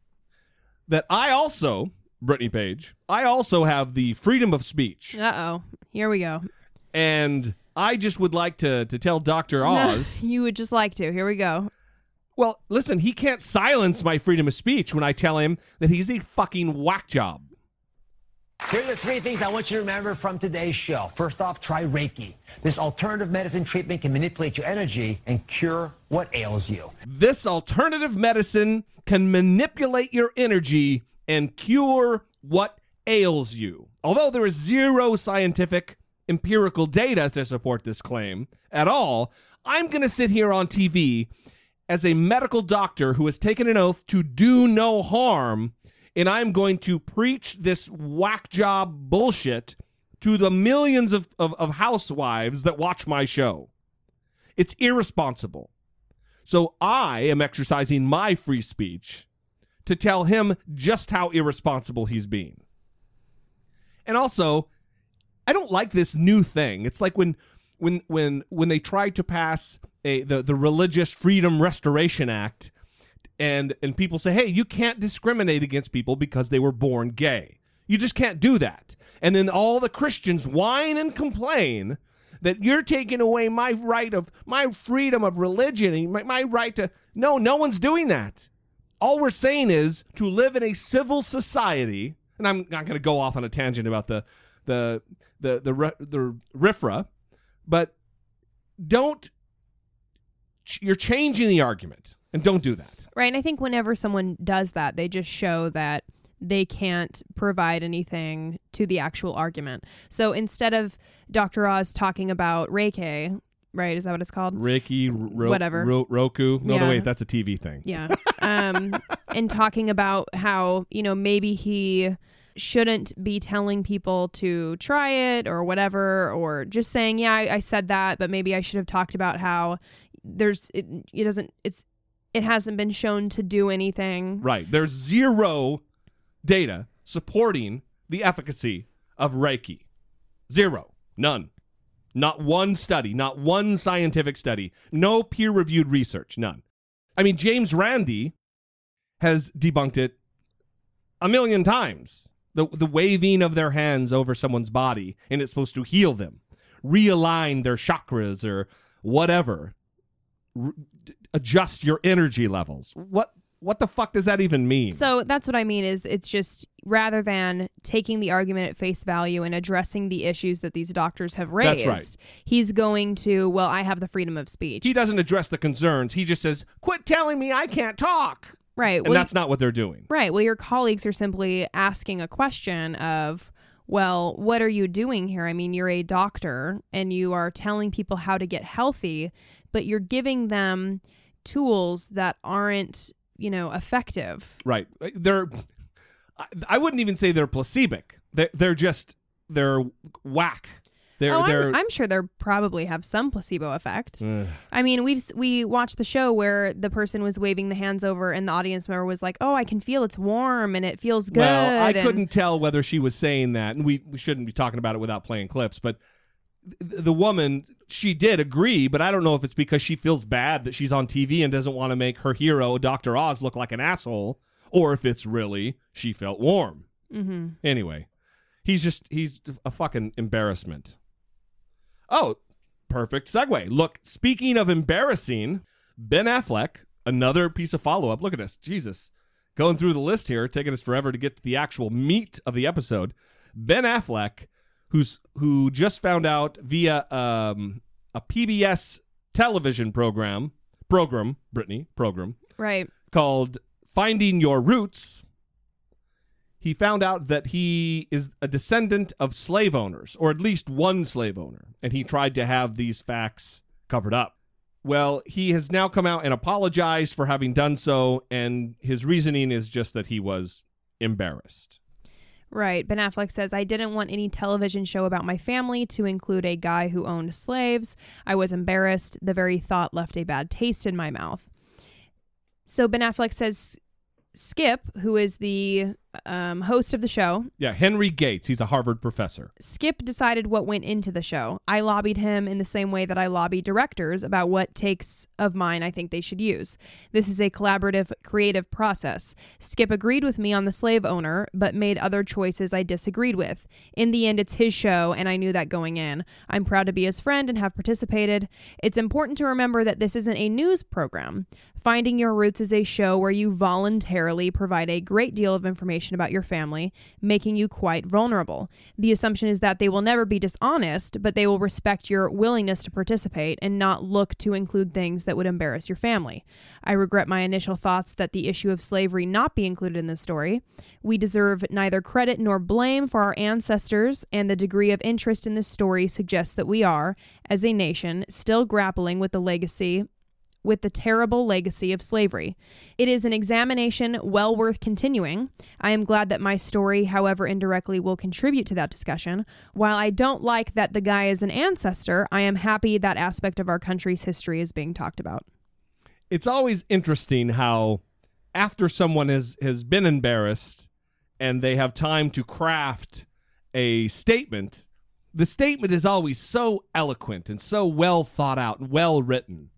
that I also Brittany Page, I also have the freedom of speech. Uh-oh. Here we go. And I just would like to, to tell Doctor Oz. You would just like to. Here we go. Well, listen, he can't silence my freedom of speech when I tell him that he's a fucking whack job. Here are the three things I want you to remember from today's show. First off, try Reiki. This alternative medicine treatment can manipulate your energy and cure what ails you. This alternative medicine can manipulate your energy and cure what ails you. Although there is zero scientific empirical data to support this claim at all, I'm going to sit here on T V as a medical doctor who has taken an oath to do no harm, and I'm going to preach this whack job bullshit to the millions of, of, of housewives that watch my show. It's irresponsible. So I am exercising my free speech to tell him just how irresponsible he's being. And also, I don't like this new thing. It's like when when when when they tried to pass a the, the Religious Freedom Restoration Act, and and people say, hey, you can't discriminate against people because they were born gay. You just can't do that. And then all the Christians whine and complain that you're taking away my right of my freedom of religion and my, my right to... No, no one's doing that. All we're saying is to live in a civil society, and I'm not going to go off on a tangent about the the the the the, the RFRA, but don't... You're changing the argument, and don't do that. Right, and I think whenever someone does that, they just show that they can't provide anything to the actual argument. So instead of Doctor Oz talking about Reiki, right? Is that what it's called? Reiki, ro whatever. Ro Roku. No, yeah. no, wait, that's a T V thing. Yeah. Um, and talking about how, you know, maybe he shouldn't be telling people to try it or whatever, or just saying, yeah, I, I said that, but maybe I should have talked about how there's, it, it doesn't, it's, it hasn't been shown to do anything. Right. There's zero data supporting the efficacy of Reiki. Zero. None. Not one study. Not one scientific study. No peer-reviewed research. None. I mean, James Randi has debunked it a million times. The, the waving of their hands over someone's body, and it's supposed to heal them, realign their chakras or whatever. Re adjust your energy levels. What what the fuck does that even mean? So that's what I mean is it's just rather than taking the argument at face value and addressing the issues that these doctors have raised, that's right. He's going to, well, I have the freedom of speech. He doesn't address the concerns. He just says, quit telling me I can't talk. Right. And well, that's not what they're doing. Right. Well, your colleagues are simply asking a question of, well, what are you doing here? I mean, you're a doctor and you are telling people how to get healthy, but you're giving them tools that aren't, you know, effective. Right. They're, I wouldn't even say they're placebic. They're, they're just, they're whack. They're, oh, they're... I'm, I'm sure they probably have some placebo effect. Ugh. I mean, we've we watched the show where the person was waving the hands over and the audience member was like, oh, I can feel it's warm and it feels good. Well, I and... couldn't tell whether she was saying that, and we, we shouldn't be talking about it without playing clips, but the woman, she did agree, but I don't know if it's because she feels bad that she's on T V and doesn't want to make her hero, Doctor Oz, look like an asshole, or if it's really she felt warm. Mm-hmm. Anyway, he's just, he's a fucking embarrassment. Oh, perfect segue. Look, speaking of embarrassing, Ben Affleck, another piece of follow-up. Look at us. Jesus. Going through the list here, taking us forever to get to the actual meat of the episode. Ben Affleck, Who's, who just found out via um, a P B S television program, program, Brittany, program, right, called Finding Your Roots. He found out that he is a descendant of slave owners, or at least one slave owner, and he tried to have these facts covered up. Well, he has now come out and apologized for having done so, and his reasoning is just that he was embarrassed. Right. Ben Affleck says, I didn't want any television show about my family to include a guy who owned slaves. I was embarrassed. The very thought left a bad taste in my mouth. So Ben Affleck says Skip, who is the um, host of the show. Yeah, Henry Gates. He's a Harvard professor. Skip decided what went into the show. I lobbied him in the same way that I lobby directors about what takes of mine I think they should use. This is a collaborative, creative process. Skip agreed with me on the slave owner, but made other choices I disagreed with. In the end, it's his show, and I knew that going in. I'm proud to be his friend and have participated. It's important to remember that this isn't a news program. Finding Your Roots is a show where you voluntarily provide a great deal of information about your family, making you quite vulnerable. The assumption is that they will never be dishonest, but they will respect your willingness to participate and not look to include things that would embarrass your family. I regret my initial thoughts that the issue of slavery not be included in this story. We deserve neither credit nor blame for our ancestors, and the degree of interest in this story suggests that we are, as a nation, still grappling with the legacy with the terrible legacy of slavery. It is an examination well worth continuing. I am glad that my story, however indirectly, will contribute to that discussion. While I don't like that the guy is an ancestor, I am happy that aspect of our country's history is being talked about. It's always interesting how after someone has, has been embarrassed and they have time to craft a statement, the statement is always so eloquent and so well thought out and well written.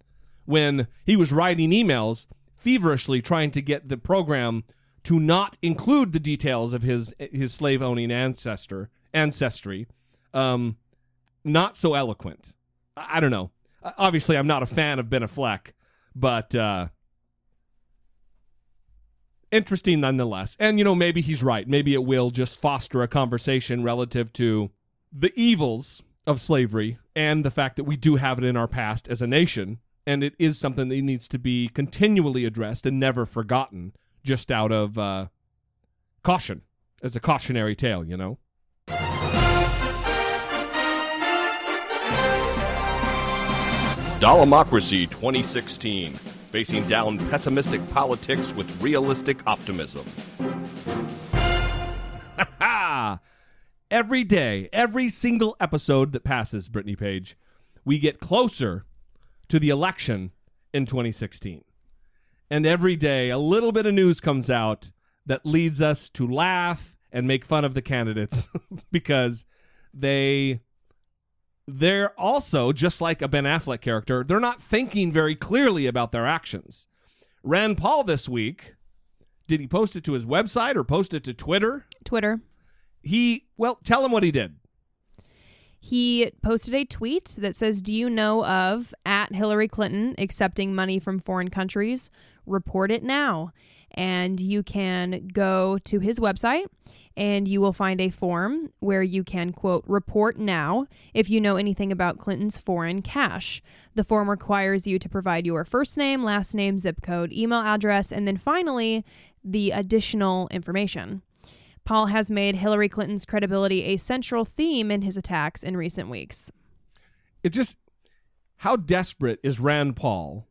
When he was writing emails, feverishly trying to get the program to not include the details of his his slave-owning ancestor ancestry, um, not so eloquent. I, I don't know. Obviously, I'm not a fan of Ben Affleck, but uh, interesting nonetheless. And, you know, maybe he's right. Maybe it will just foster a conversation relative to the evils of slavery and the fact that we do have it in our past as a nation. And it is something that needs to be continually addressed and never forgotten, just out of uh, caution, as a cautionary tale, you know? Dollemocracy twenty sixteen, facing down pessimistic politics with realistic optimism. Ha ha! Every day, every single episode that passes, Brittany Page, we get closer to the election in twenty sixteen. And every day, a little bit of news comes out that leads us to laugh and make fun of the candidates because they, they're also, just like a Ben Affleck character, they're not thinking very clearly about their actions. Rand Paul this week, did he post it to his website or post it to Twitter? Twitter. He, well, tell him what he did. He posted a tweet that says, do you know of at Hillary Clinton accepting money from foreign countries? Report it now. And you can go to his website and you will find a form where you can, quote, report now if you know anything about Clinton's foreign cash. The form requires you to provide your first name, last name, zip code, email address, and then finally the additional information. Paul has made Hillary Clinton's credibility a central theme in his attacks in recent weeks. It just, how desperate is Rand Paul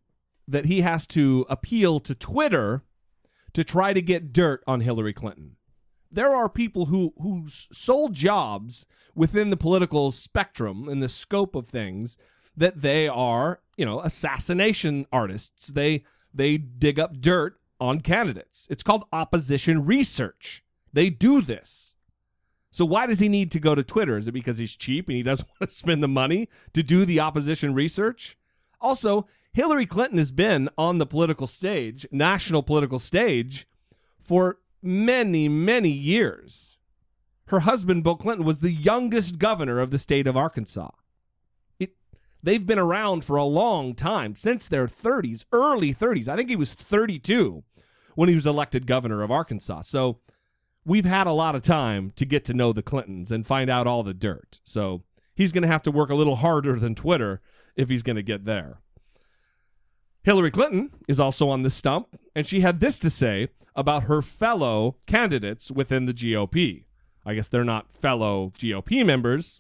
that he has to appeal to Twitter to try to get dirt on Hillary Clinton? There are people who whose sole jobs within the political spectrum and the scope of things that they are, you know, assassination artists. They they dig up dirt on candidates. It's called opposition research. They do this. So why does he need to go to Twitter? Is it because he's cheap and he doesn't want to spend the money to do the opposition research? Also, Hillary Clinton has been on the political stage, national political stage, for many, many years. Her husband, Bill Clinton, was the youngest governor of the state of Arkansas. It, they've been around for a long time, since their thirties, early thirties. I think he was thirty-two when he was elected governor of Arkansas. So we've had a lot of time to get to know the Clintons and find out all the dirt. So he's going to have to work a little harder than Twitter if he's going to get there. Hillary Clinton is also on the stump, and she had this to say about her fellow candidates within the G O P. I guess they're not fellow G O P members,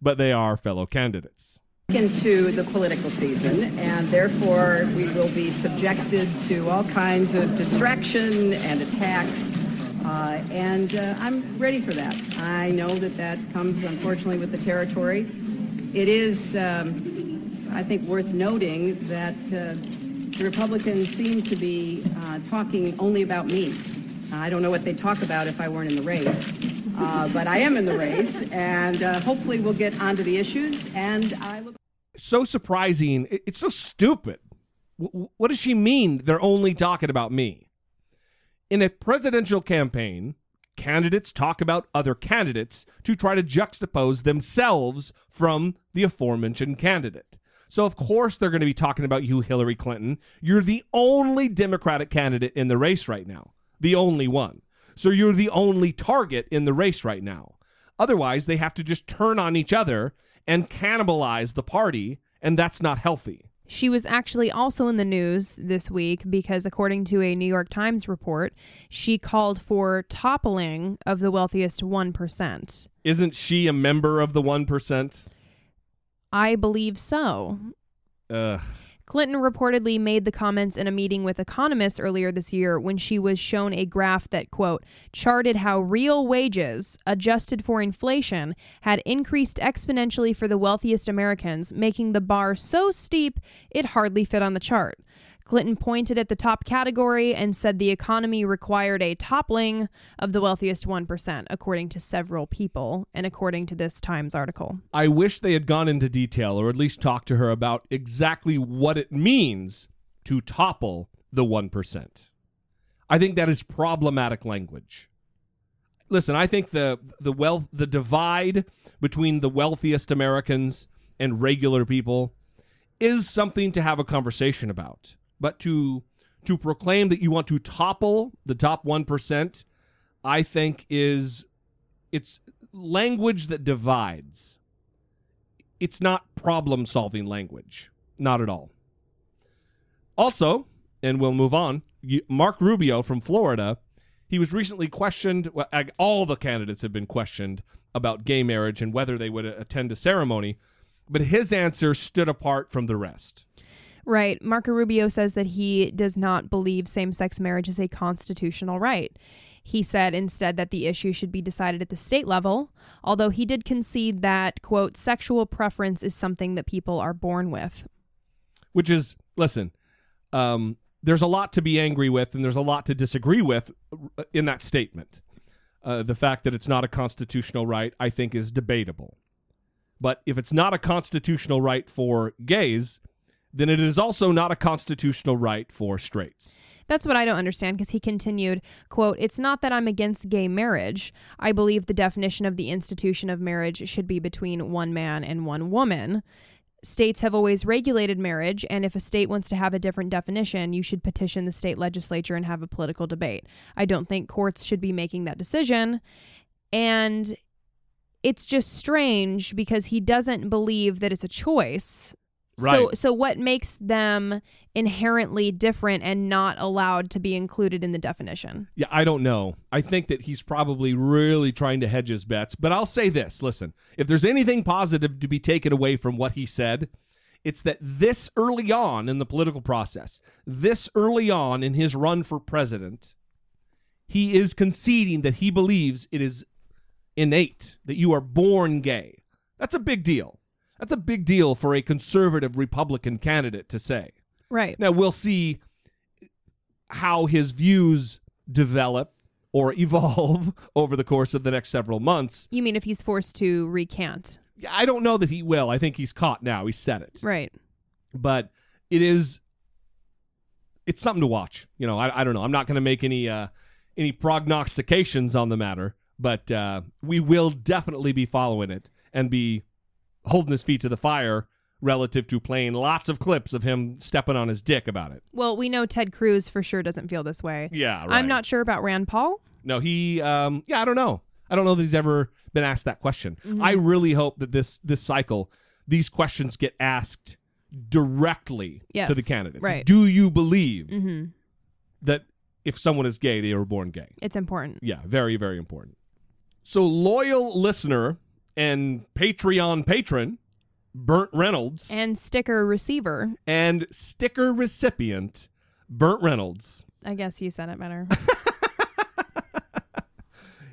but they are fellow candidates. Into the political season, and therefore we will be subjected to all kinds of distraction and attacks. Uh, and uh, I'm ready for that. I know that that comes, unfortunately, with the territory. It is, um, I think, worth noting that uh, the Republicans seem to be uh, talking only about me I don't know what they'd talk about if I weren't in the race, uh, but I am in the race, and uh, hopefully we'll get onto the issues. And I look. So surprising. It's so stupid. What does she mean? They're only talking about me. In a presidential campaign, candidates talk about other candidates to try to juxtapose themselves from the aforementioned candidate. So, of course, they're going to be talking about you, Hillary Clinton. You're the only Democratic candidate in the race right now. The only one. So you're the only target in the race right now. Otherwise, they have to just turn on each other and cannibalize the party, and that's not healthy. She was actually also in the news this week because, according to a New York Times report, she called for toppling of the wealthiest one percent. Isn't she a member of the one percent? I believe so. Ugh. Clinton reportedly made the comments in a meeting with economists earlier this year when she was shown a graph that, quote, charted how real wages, adjusted for inflation, had increased exponentially for the wealthiest Americans, making the bar so steep it hardly fit on the chart. Clinton pointed at the top category and said the economy required a toppling of the wealthiest one percent, according to several people and according to this Times article. I wish they had gone into detail or at least talked to her about exactly what it means to topple the one percent. I think that is problematic language. Listen, I think the the wealth the divide between the wealthiest Americans and regular people is something to have a conversation about. But to to proclaim that you want to topple the top one percent, I think is, it's language that divides. It's not problem-solving language. Not at all. Also, and we'll move on, you, Mark Rubio from Florida, he was recently questioned, well, all the candidates have been questioned about gay marriage and whether they would attend a ceremony, but his answer stood apart from the rest. Right. Marco Rubio says that he does not believe same-sex marriage is a constitutional right. He said instead that the issue should be decided at the state level, although he did concede that, quote, sexual preference is something that people are born with. Which is, listen, um, there's a lot to be angry with and there's a lot to disagree with in that statement. Uh, the fact that it's not a constitutional right, I think, is debatable. But if it's not a constitutional right for gays, then it is also not a constitutional right for straights. That's what I don't understand, because he continued, quote, it's not that I'm against gay marriage. I believe the definition of the institution of marriage should be between one man and one woman. States have always regulated marriage, and if a state wants to have a different definition, you should petition the state legislature and have a political debate. I don't think courts should be making that decision. And it's just strange because he doesn't believe that it's a choice. Right. So so what makes them inherently different and not allowed to be included in the definition? Yeah, I don't know. I think that he's probably really trying to hedge his bets. But I'll say this. Listen, if there's anything positive to be taken away from what he said, it's that this early on in the political process, this early on in his run for president, he is conceding that he believes it is innate, that you are born gay. That's a big deal. That's a big deal for a conservative Republican candidate to say. Right. Now, we'll see how his views develop or evolve over the course of the next several months. You mean if he's forced to recant? I don't know that he will. I think he's caught now. He said it. Right. But it is, it's something to watch. You know, I, I don't know. I'm not going to make any, uh, any prognostications on the matter, but uh, we will definitely be following it and be holding his feet to the fire relative to playing lots of clips of him stepping on his dick about it. Well, we know Ted Cruz for sure doesn't feel this way. Yeah, right. I'm not sure about Rand Paul. No, he, um, yeah, I don't know. I don't know that he's ever been asked that question. Mm-hmm. I really hope that this this cycle, these questions get asked directly yes, to the candidates. Right. Do you believe mm-hmm. that if someone is gay, they were born gay? It's important. Yeah, very, very important. So loyal listener and Patreon patron, Burt Reynolds. And sticker receiver. And sticker recipient, Burt Reynolds. I guess you said it better.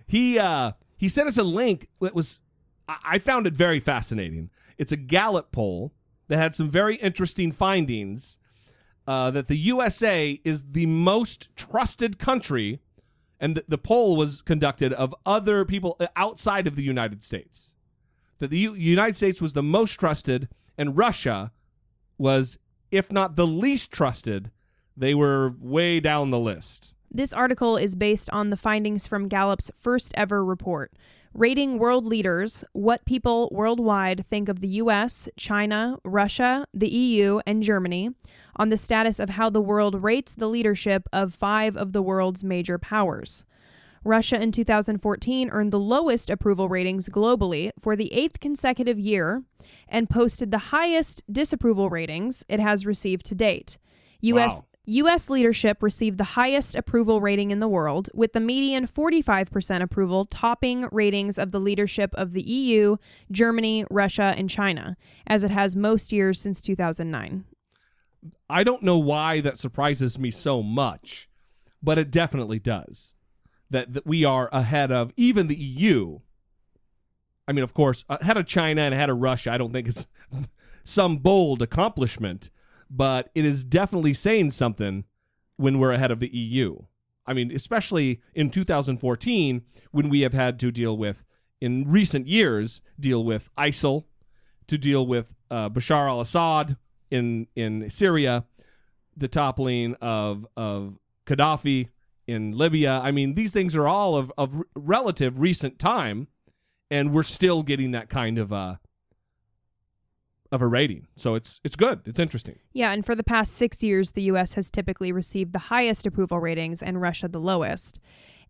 he uh, he sent us a link that was, I-, I found it very fascinating. It's a Gallup poll that had some very interesting findings uh, that the U S A is the most trusted country And the, the poll was conducted of other people outside of the United States. That the U- United States was the most trusted, and Russia was, if not the least trusted, they were way down the list. This article is based on the findings from Gallup's first ever report, rating world leaders, what people worldwide think of the U S, China, Russia, the E U, and Germany, on the status of how the world rates the leadership of five of the world's major powers. Russia in two thousand fourteen earned the lowest approval ratings globally for the eighth consecutive year and posted the highest disapproval ratings it has received to date. U S Wow. U S leadership received the highest approval rating in the world, with the median forty-five percent approval topping ratings of the leadership of the E U, Germany, Russia, and China, as it has most years since two thousand nine. I don't know why that surprises me so much, but it definitely does. That, that we are ahead of even the E U. I mean, of course, ahead of China and ahead of Russia. I don't think it's some bold accomplishment, but it is definitely saying something when we're ahead of the E U. I mean, especially in two thousand fourteen, when we have had to deal with, in recent years, deal with ISIL, to deal with uh, Bashar al-Assad in in Syria, the toppling of, of Gaddafi in Libya. I mean, these things are all of, of relative recent time, and we're still getting that kind of... Uh, of a rating. So it's it's good. It's interesting. Yeah, and for the past six years, the U S has typically received the highest approval ratings and Russia the lowest.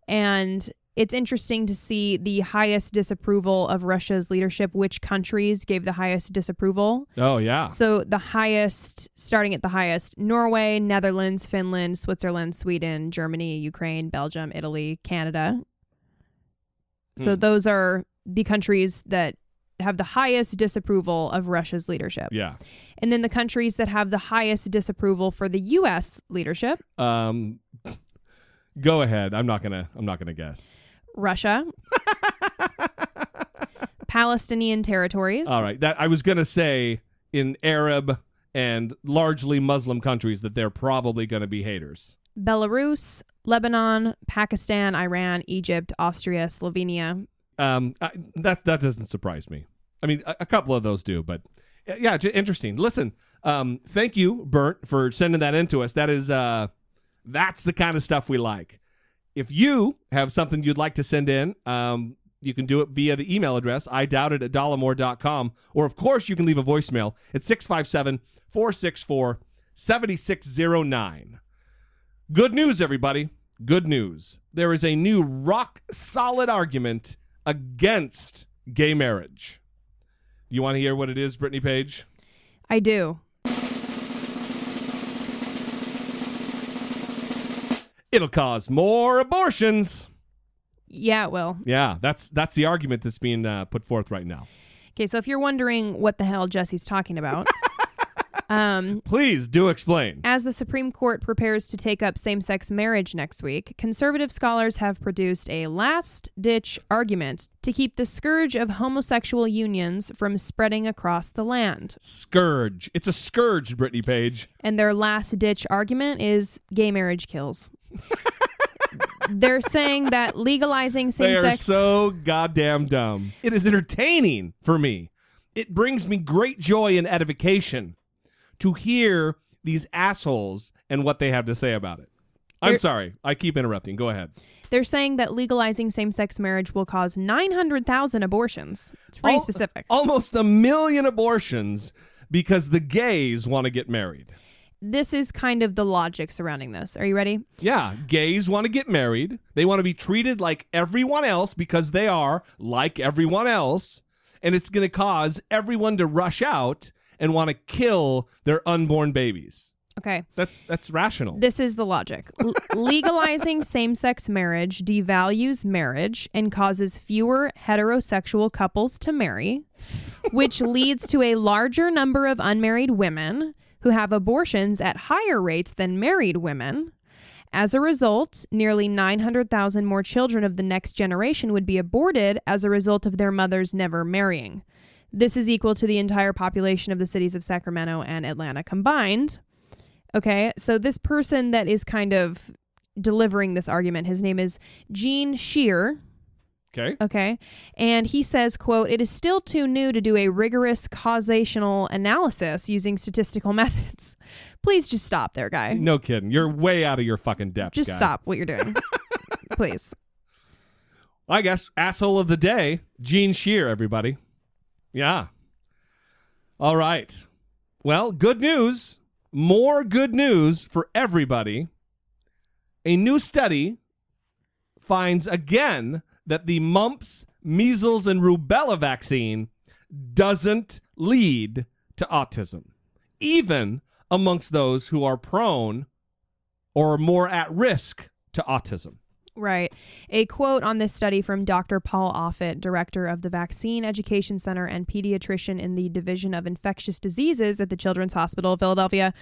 And it's interesting to see the highest disapproval of Russia's leadership, which countries gave the highest disapproval. Oh, yeah. So the highest, starting at the highest, Norway, Netherlands, Finland, Switzerland, Sweden, Germany, Ukraine, Belgium, Italy, Canada. So mm. those are the countries that have the highest disapproval of Russia's leadership. Yeah. And then the countries that have the highest disapproval for the U S leadership. Um, go ahead. I'm not gonna I'm not gonna guess. Russia. Palestinian territories. All right. That I was gonna say in Arab and largely Muslim countries that they're probably gonna be haters. Belarus, Lebanon, Pakistan, Iran, Egypt, Austria, Slovenia. Um, I, that that doesn't surprise me. I mean, a, a couple of those do, but yeah, j- interesting. Listen, um, thank you, Burt, for sending that in to us. That is, uh, that's the kind of stuff we like. If you have something you'd like to send in, um, you can do it via the email address, I doubt it at dollemore dot com, or of course you can leave a voicemail at six five seven, four six four, seven six zero nine. Good news, everybody. Good news. There is a new rock solid argument against gay marriage. You want to hear what it is, Brittany Page? I do. It'll cause more abortions. Yeah, it will. Yeah, that's that's the argument that's being uh, put forth right now. Okay, so if you're wondering what the hell Jesse's talking about... Um, Please do explain. As the Supreme Court prepares to take up same-sex marriage next week, conservative scholars have produced a last-ditch argument to keep the scourge of homosexual unions from spreading across the land. Scourge. It's a scourge, Brittany Page. And their last-ditch argument is gay marriage kills. They're saying that legalizing same-sex... They are so goddamn dumb. It is entertaining for me. It brings me great joy and edification to hear these assholes and what they have to say about it. I'm They're, sorry. I keep interrupting. Go ahead. They're saying that legalizing same-sex marriage will cause nine hundred thousand abortions. It's pretty Al- specific. Almost a million abortions because the gays want to get married. This is kind of the logic surrounding this. Are you ready? Yeah. Gays want to get married. They want to be treated like everyone else because they are like everyone else. And it's going to cause everyone to rush out and want to kill their unborn babies. Okay. That's that's rational. This is the logic. L- legalizing same-sex marriage devalues marriage and causes fewer heterosexual couples to marry, which leads to a larger number of unmarried women who have abortions at higher rates than married women. As a result, nearly nine hundred thousand more children of the next generation would be aborted as a result of their mothers never marrying. This is equal to the entire population of the cities of Sacramento and Atlanta combined. Okay, so this person that is kind of delivering this argument. His name is Gene Scheer. Okay. Okay. And he says, quote, "It is still too new to do a rigorous causational analysis using statistical methods." Please just stop there, guy. No kidding. You're way out of your fucking depth, Just guy. Stop what you're doing. Please. I guess asshole of the day, Gene Scheer, everybody. Yeah. All right. Well, good news. More good news for everybody. A new study finds again that the mumps, measles, and rubella vaccine doesn't lead to autism, even amongst those who are prone or more at risk to autism. Right. A quote on this study from Doctor Paul Offit, director of the Vaccine Education Center and pediatrician in the Division of Infectious Diseases at the Children's Hospital of Philadelphia,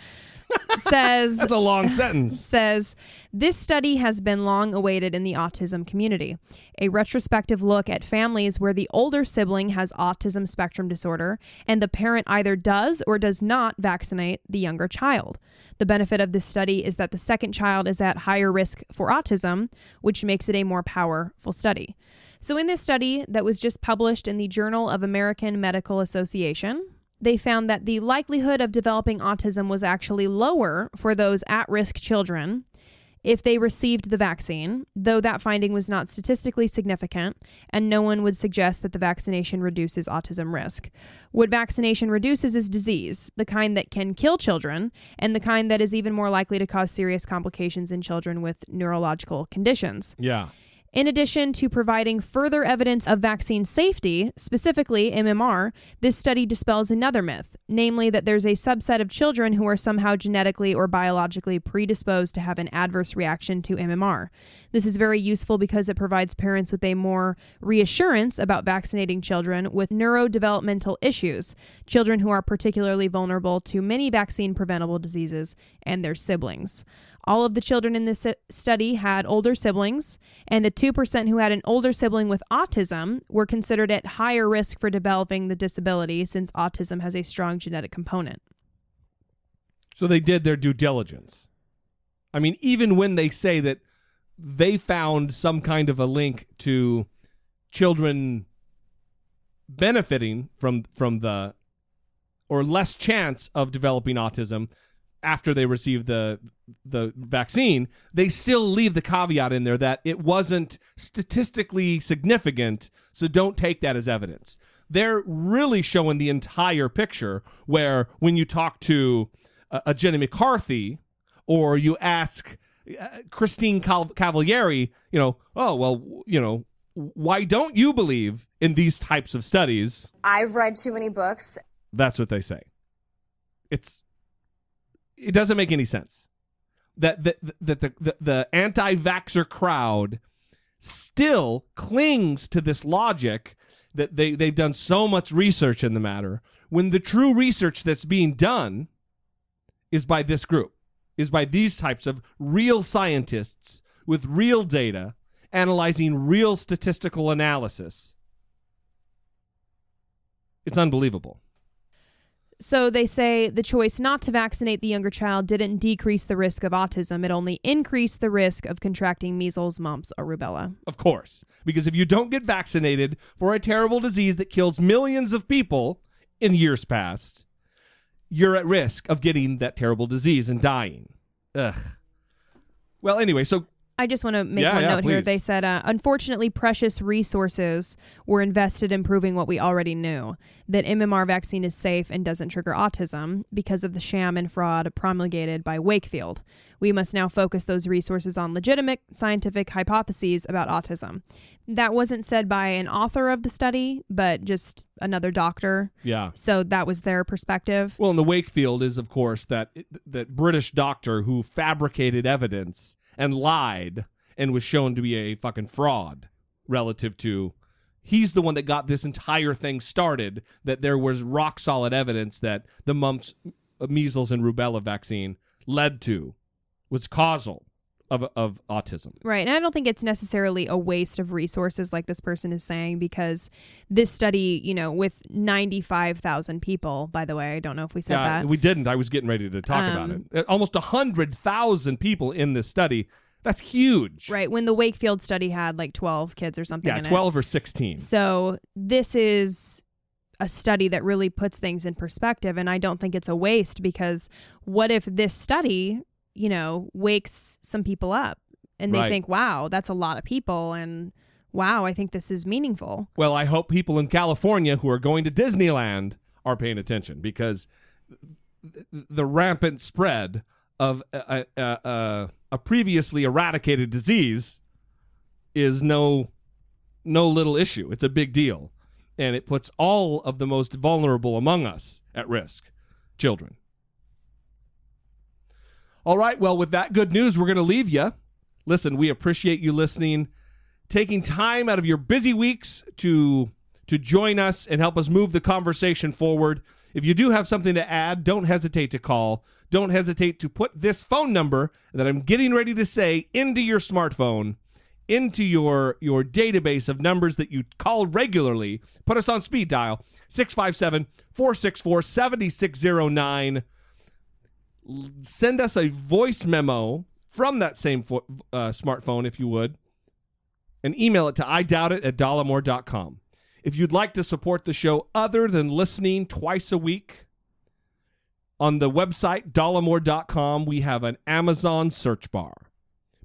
says... That's a long sentence. ...says, "This study has been long awaited in the autism community. A retrospective look at families where the older sibling has autism spectrum disorder and the parent either does or does not vaccinate the younger child. The benefit of this study is that the second child is at higher risk for autism, which makes it a more powerful study." So in this study that was just published in the Journal of American Medical Association, they found that the likelihood of developing autism was actually lower for those at-risk children if they received the vaccine, though that finding was not statistically significant, and no one would suggest that the vaccination reduces autism risk. What vaccination reduces is disease, the kind that can kill children, and the kind that is even more likely to cause serious complications in children with neurological conditions. Yeah. In addition to providing further evidence of vaccine safety, specifically M M R, this study dispels another myth, namely that there's a subset of children who are somehow genetically or biologically predisposed to have an adverse reaction to M M R. This is very useful because it provides parents with a more reassurance about vaccinating children with neurodevelopmental issues, children who are particularly vulnerable to many vaccine-preventable diseases and their siblings. All of the children in this study had older siblings, and the two percent who had an older sibling with autism were considered at higher risk for developing the disability since autism has a strong genetic component. So they did their due diligence. I mean, even when they say that they found some kind of a link to children benefiting from, from the, or less chance of developing autism, after they receive the the vaccine, they still leave the caveat in there that it wasn't statistically significant, so don't take that as evidence. They're really showing the entire picture, where when you talk to uh, a Jenny McCarthy, or you ask uh, Christine Cal- Cavalieri, you know, oh, well, you know, why don't you believe in these types of studies? I've read too many books. That's what they say. It's... It doesn't make any sense that that that the, the, the anti-vaxxer crowd still clings to this logic that they, they've done so much research in the matter, when the true research that's being done is by this group, is by these types of real scientists with real data analyzing real statistical analysis. It's unbelievable. So they say the choice not to vaccinate the younger child didn't decrease the risk of autism. It only increased the risk of contracting measles, mumps, or rubella. Of course, because if you don't get vaccinated for a terrible disease that kills millions of people in years past, you're at risk of getting that terrible disease and dying. Ugh. Well, anyway, so... I just want to make yeah, one yeah, note please. here. They said, uh, unfortunately, precious resources were invested in proving what we already knew, that M M R vaccine is safe and doesn't trigger autism because of the sham and fraud promulgated by Wakefield. We must now focus those resources on legitimate scientific hypotheses about autism. That wasn't said by an author of the study, but just another doctor. Yeah. So that was their perspective. Well, and the Wakefield is, of course, that that British doctor who fabricated evidence and lied and was shown to be a fucking fraud relative to... He's the one that got this entire thing started, that there was rock solid evidence that the mumps, measles, and rubella vaccine led to, was causal of of autism. Right. And I don't think it's necessarily a waste of resources like this person is saying, because this study, you know, with ninety-five thousand people, by the way, I don't know if we said yeah, that. We didn't. I was getting ready to talk um, about it. Almost one hundred thousand people in this study That's huge. Right. When the Wakefield study had like twelve kids or something. Yeah, in twelve it. Or sixteen. So this is a study that really puts things in perspective. And I don't think it's a waste, because what if this study, you know, wakes some people up and they right. think, wow, that's a lot of people. And wow, I think this is meaningful. Well, I hope people in California who are going to Disneyland are paying attention, because the rampant spread of a, a, a, a previously eradicated disease is no, no little issue. It's a big deal. And it puts all of the most vulnerable among us at risk, children. All right, well, with that good news, we're going to leave you. Listen, we appreciate you listening, taking time out of your busy weeks to, to join us and help us move the conversation forward. If you do have something to add, don't hesitate to call. Don't hesitate to put this phone number that I'm getting ready to say into your smartphone, into your your database of numbers that you call regularly. Put us on speed dial, six five seven, four six four, seven six zero nine. Send us a voice memo from that same fo- uh, smartphone, if you would, and email it to I doubt it at dollemore dot com. If you'd like to support the show other than listening twice a week, on the website, dollemore dot com, we have an Amazon search bar.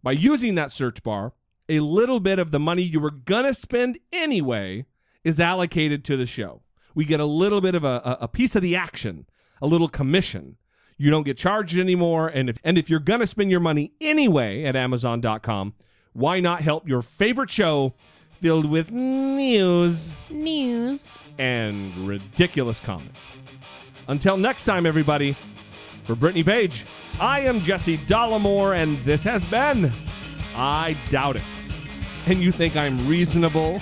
By using that search bar, a little bit of the money you were going to spend anyway is allocated to the show. We get a little bit of a, a piece of the action, a little commission. You don't get charged anymore. And if, and if you're going to spend your money anyway at amazon dot com, why not help your favorite show filled with news, news, and ridiculous comments? Until next time, everybody, for Brittany Page, I am Jesse Dollemore, and this has been I Doubt It. And you think I'm reasonable?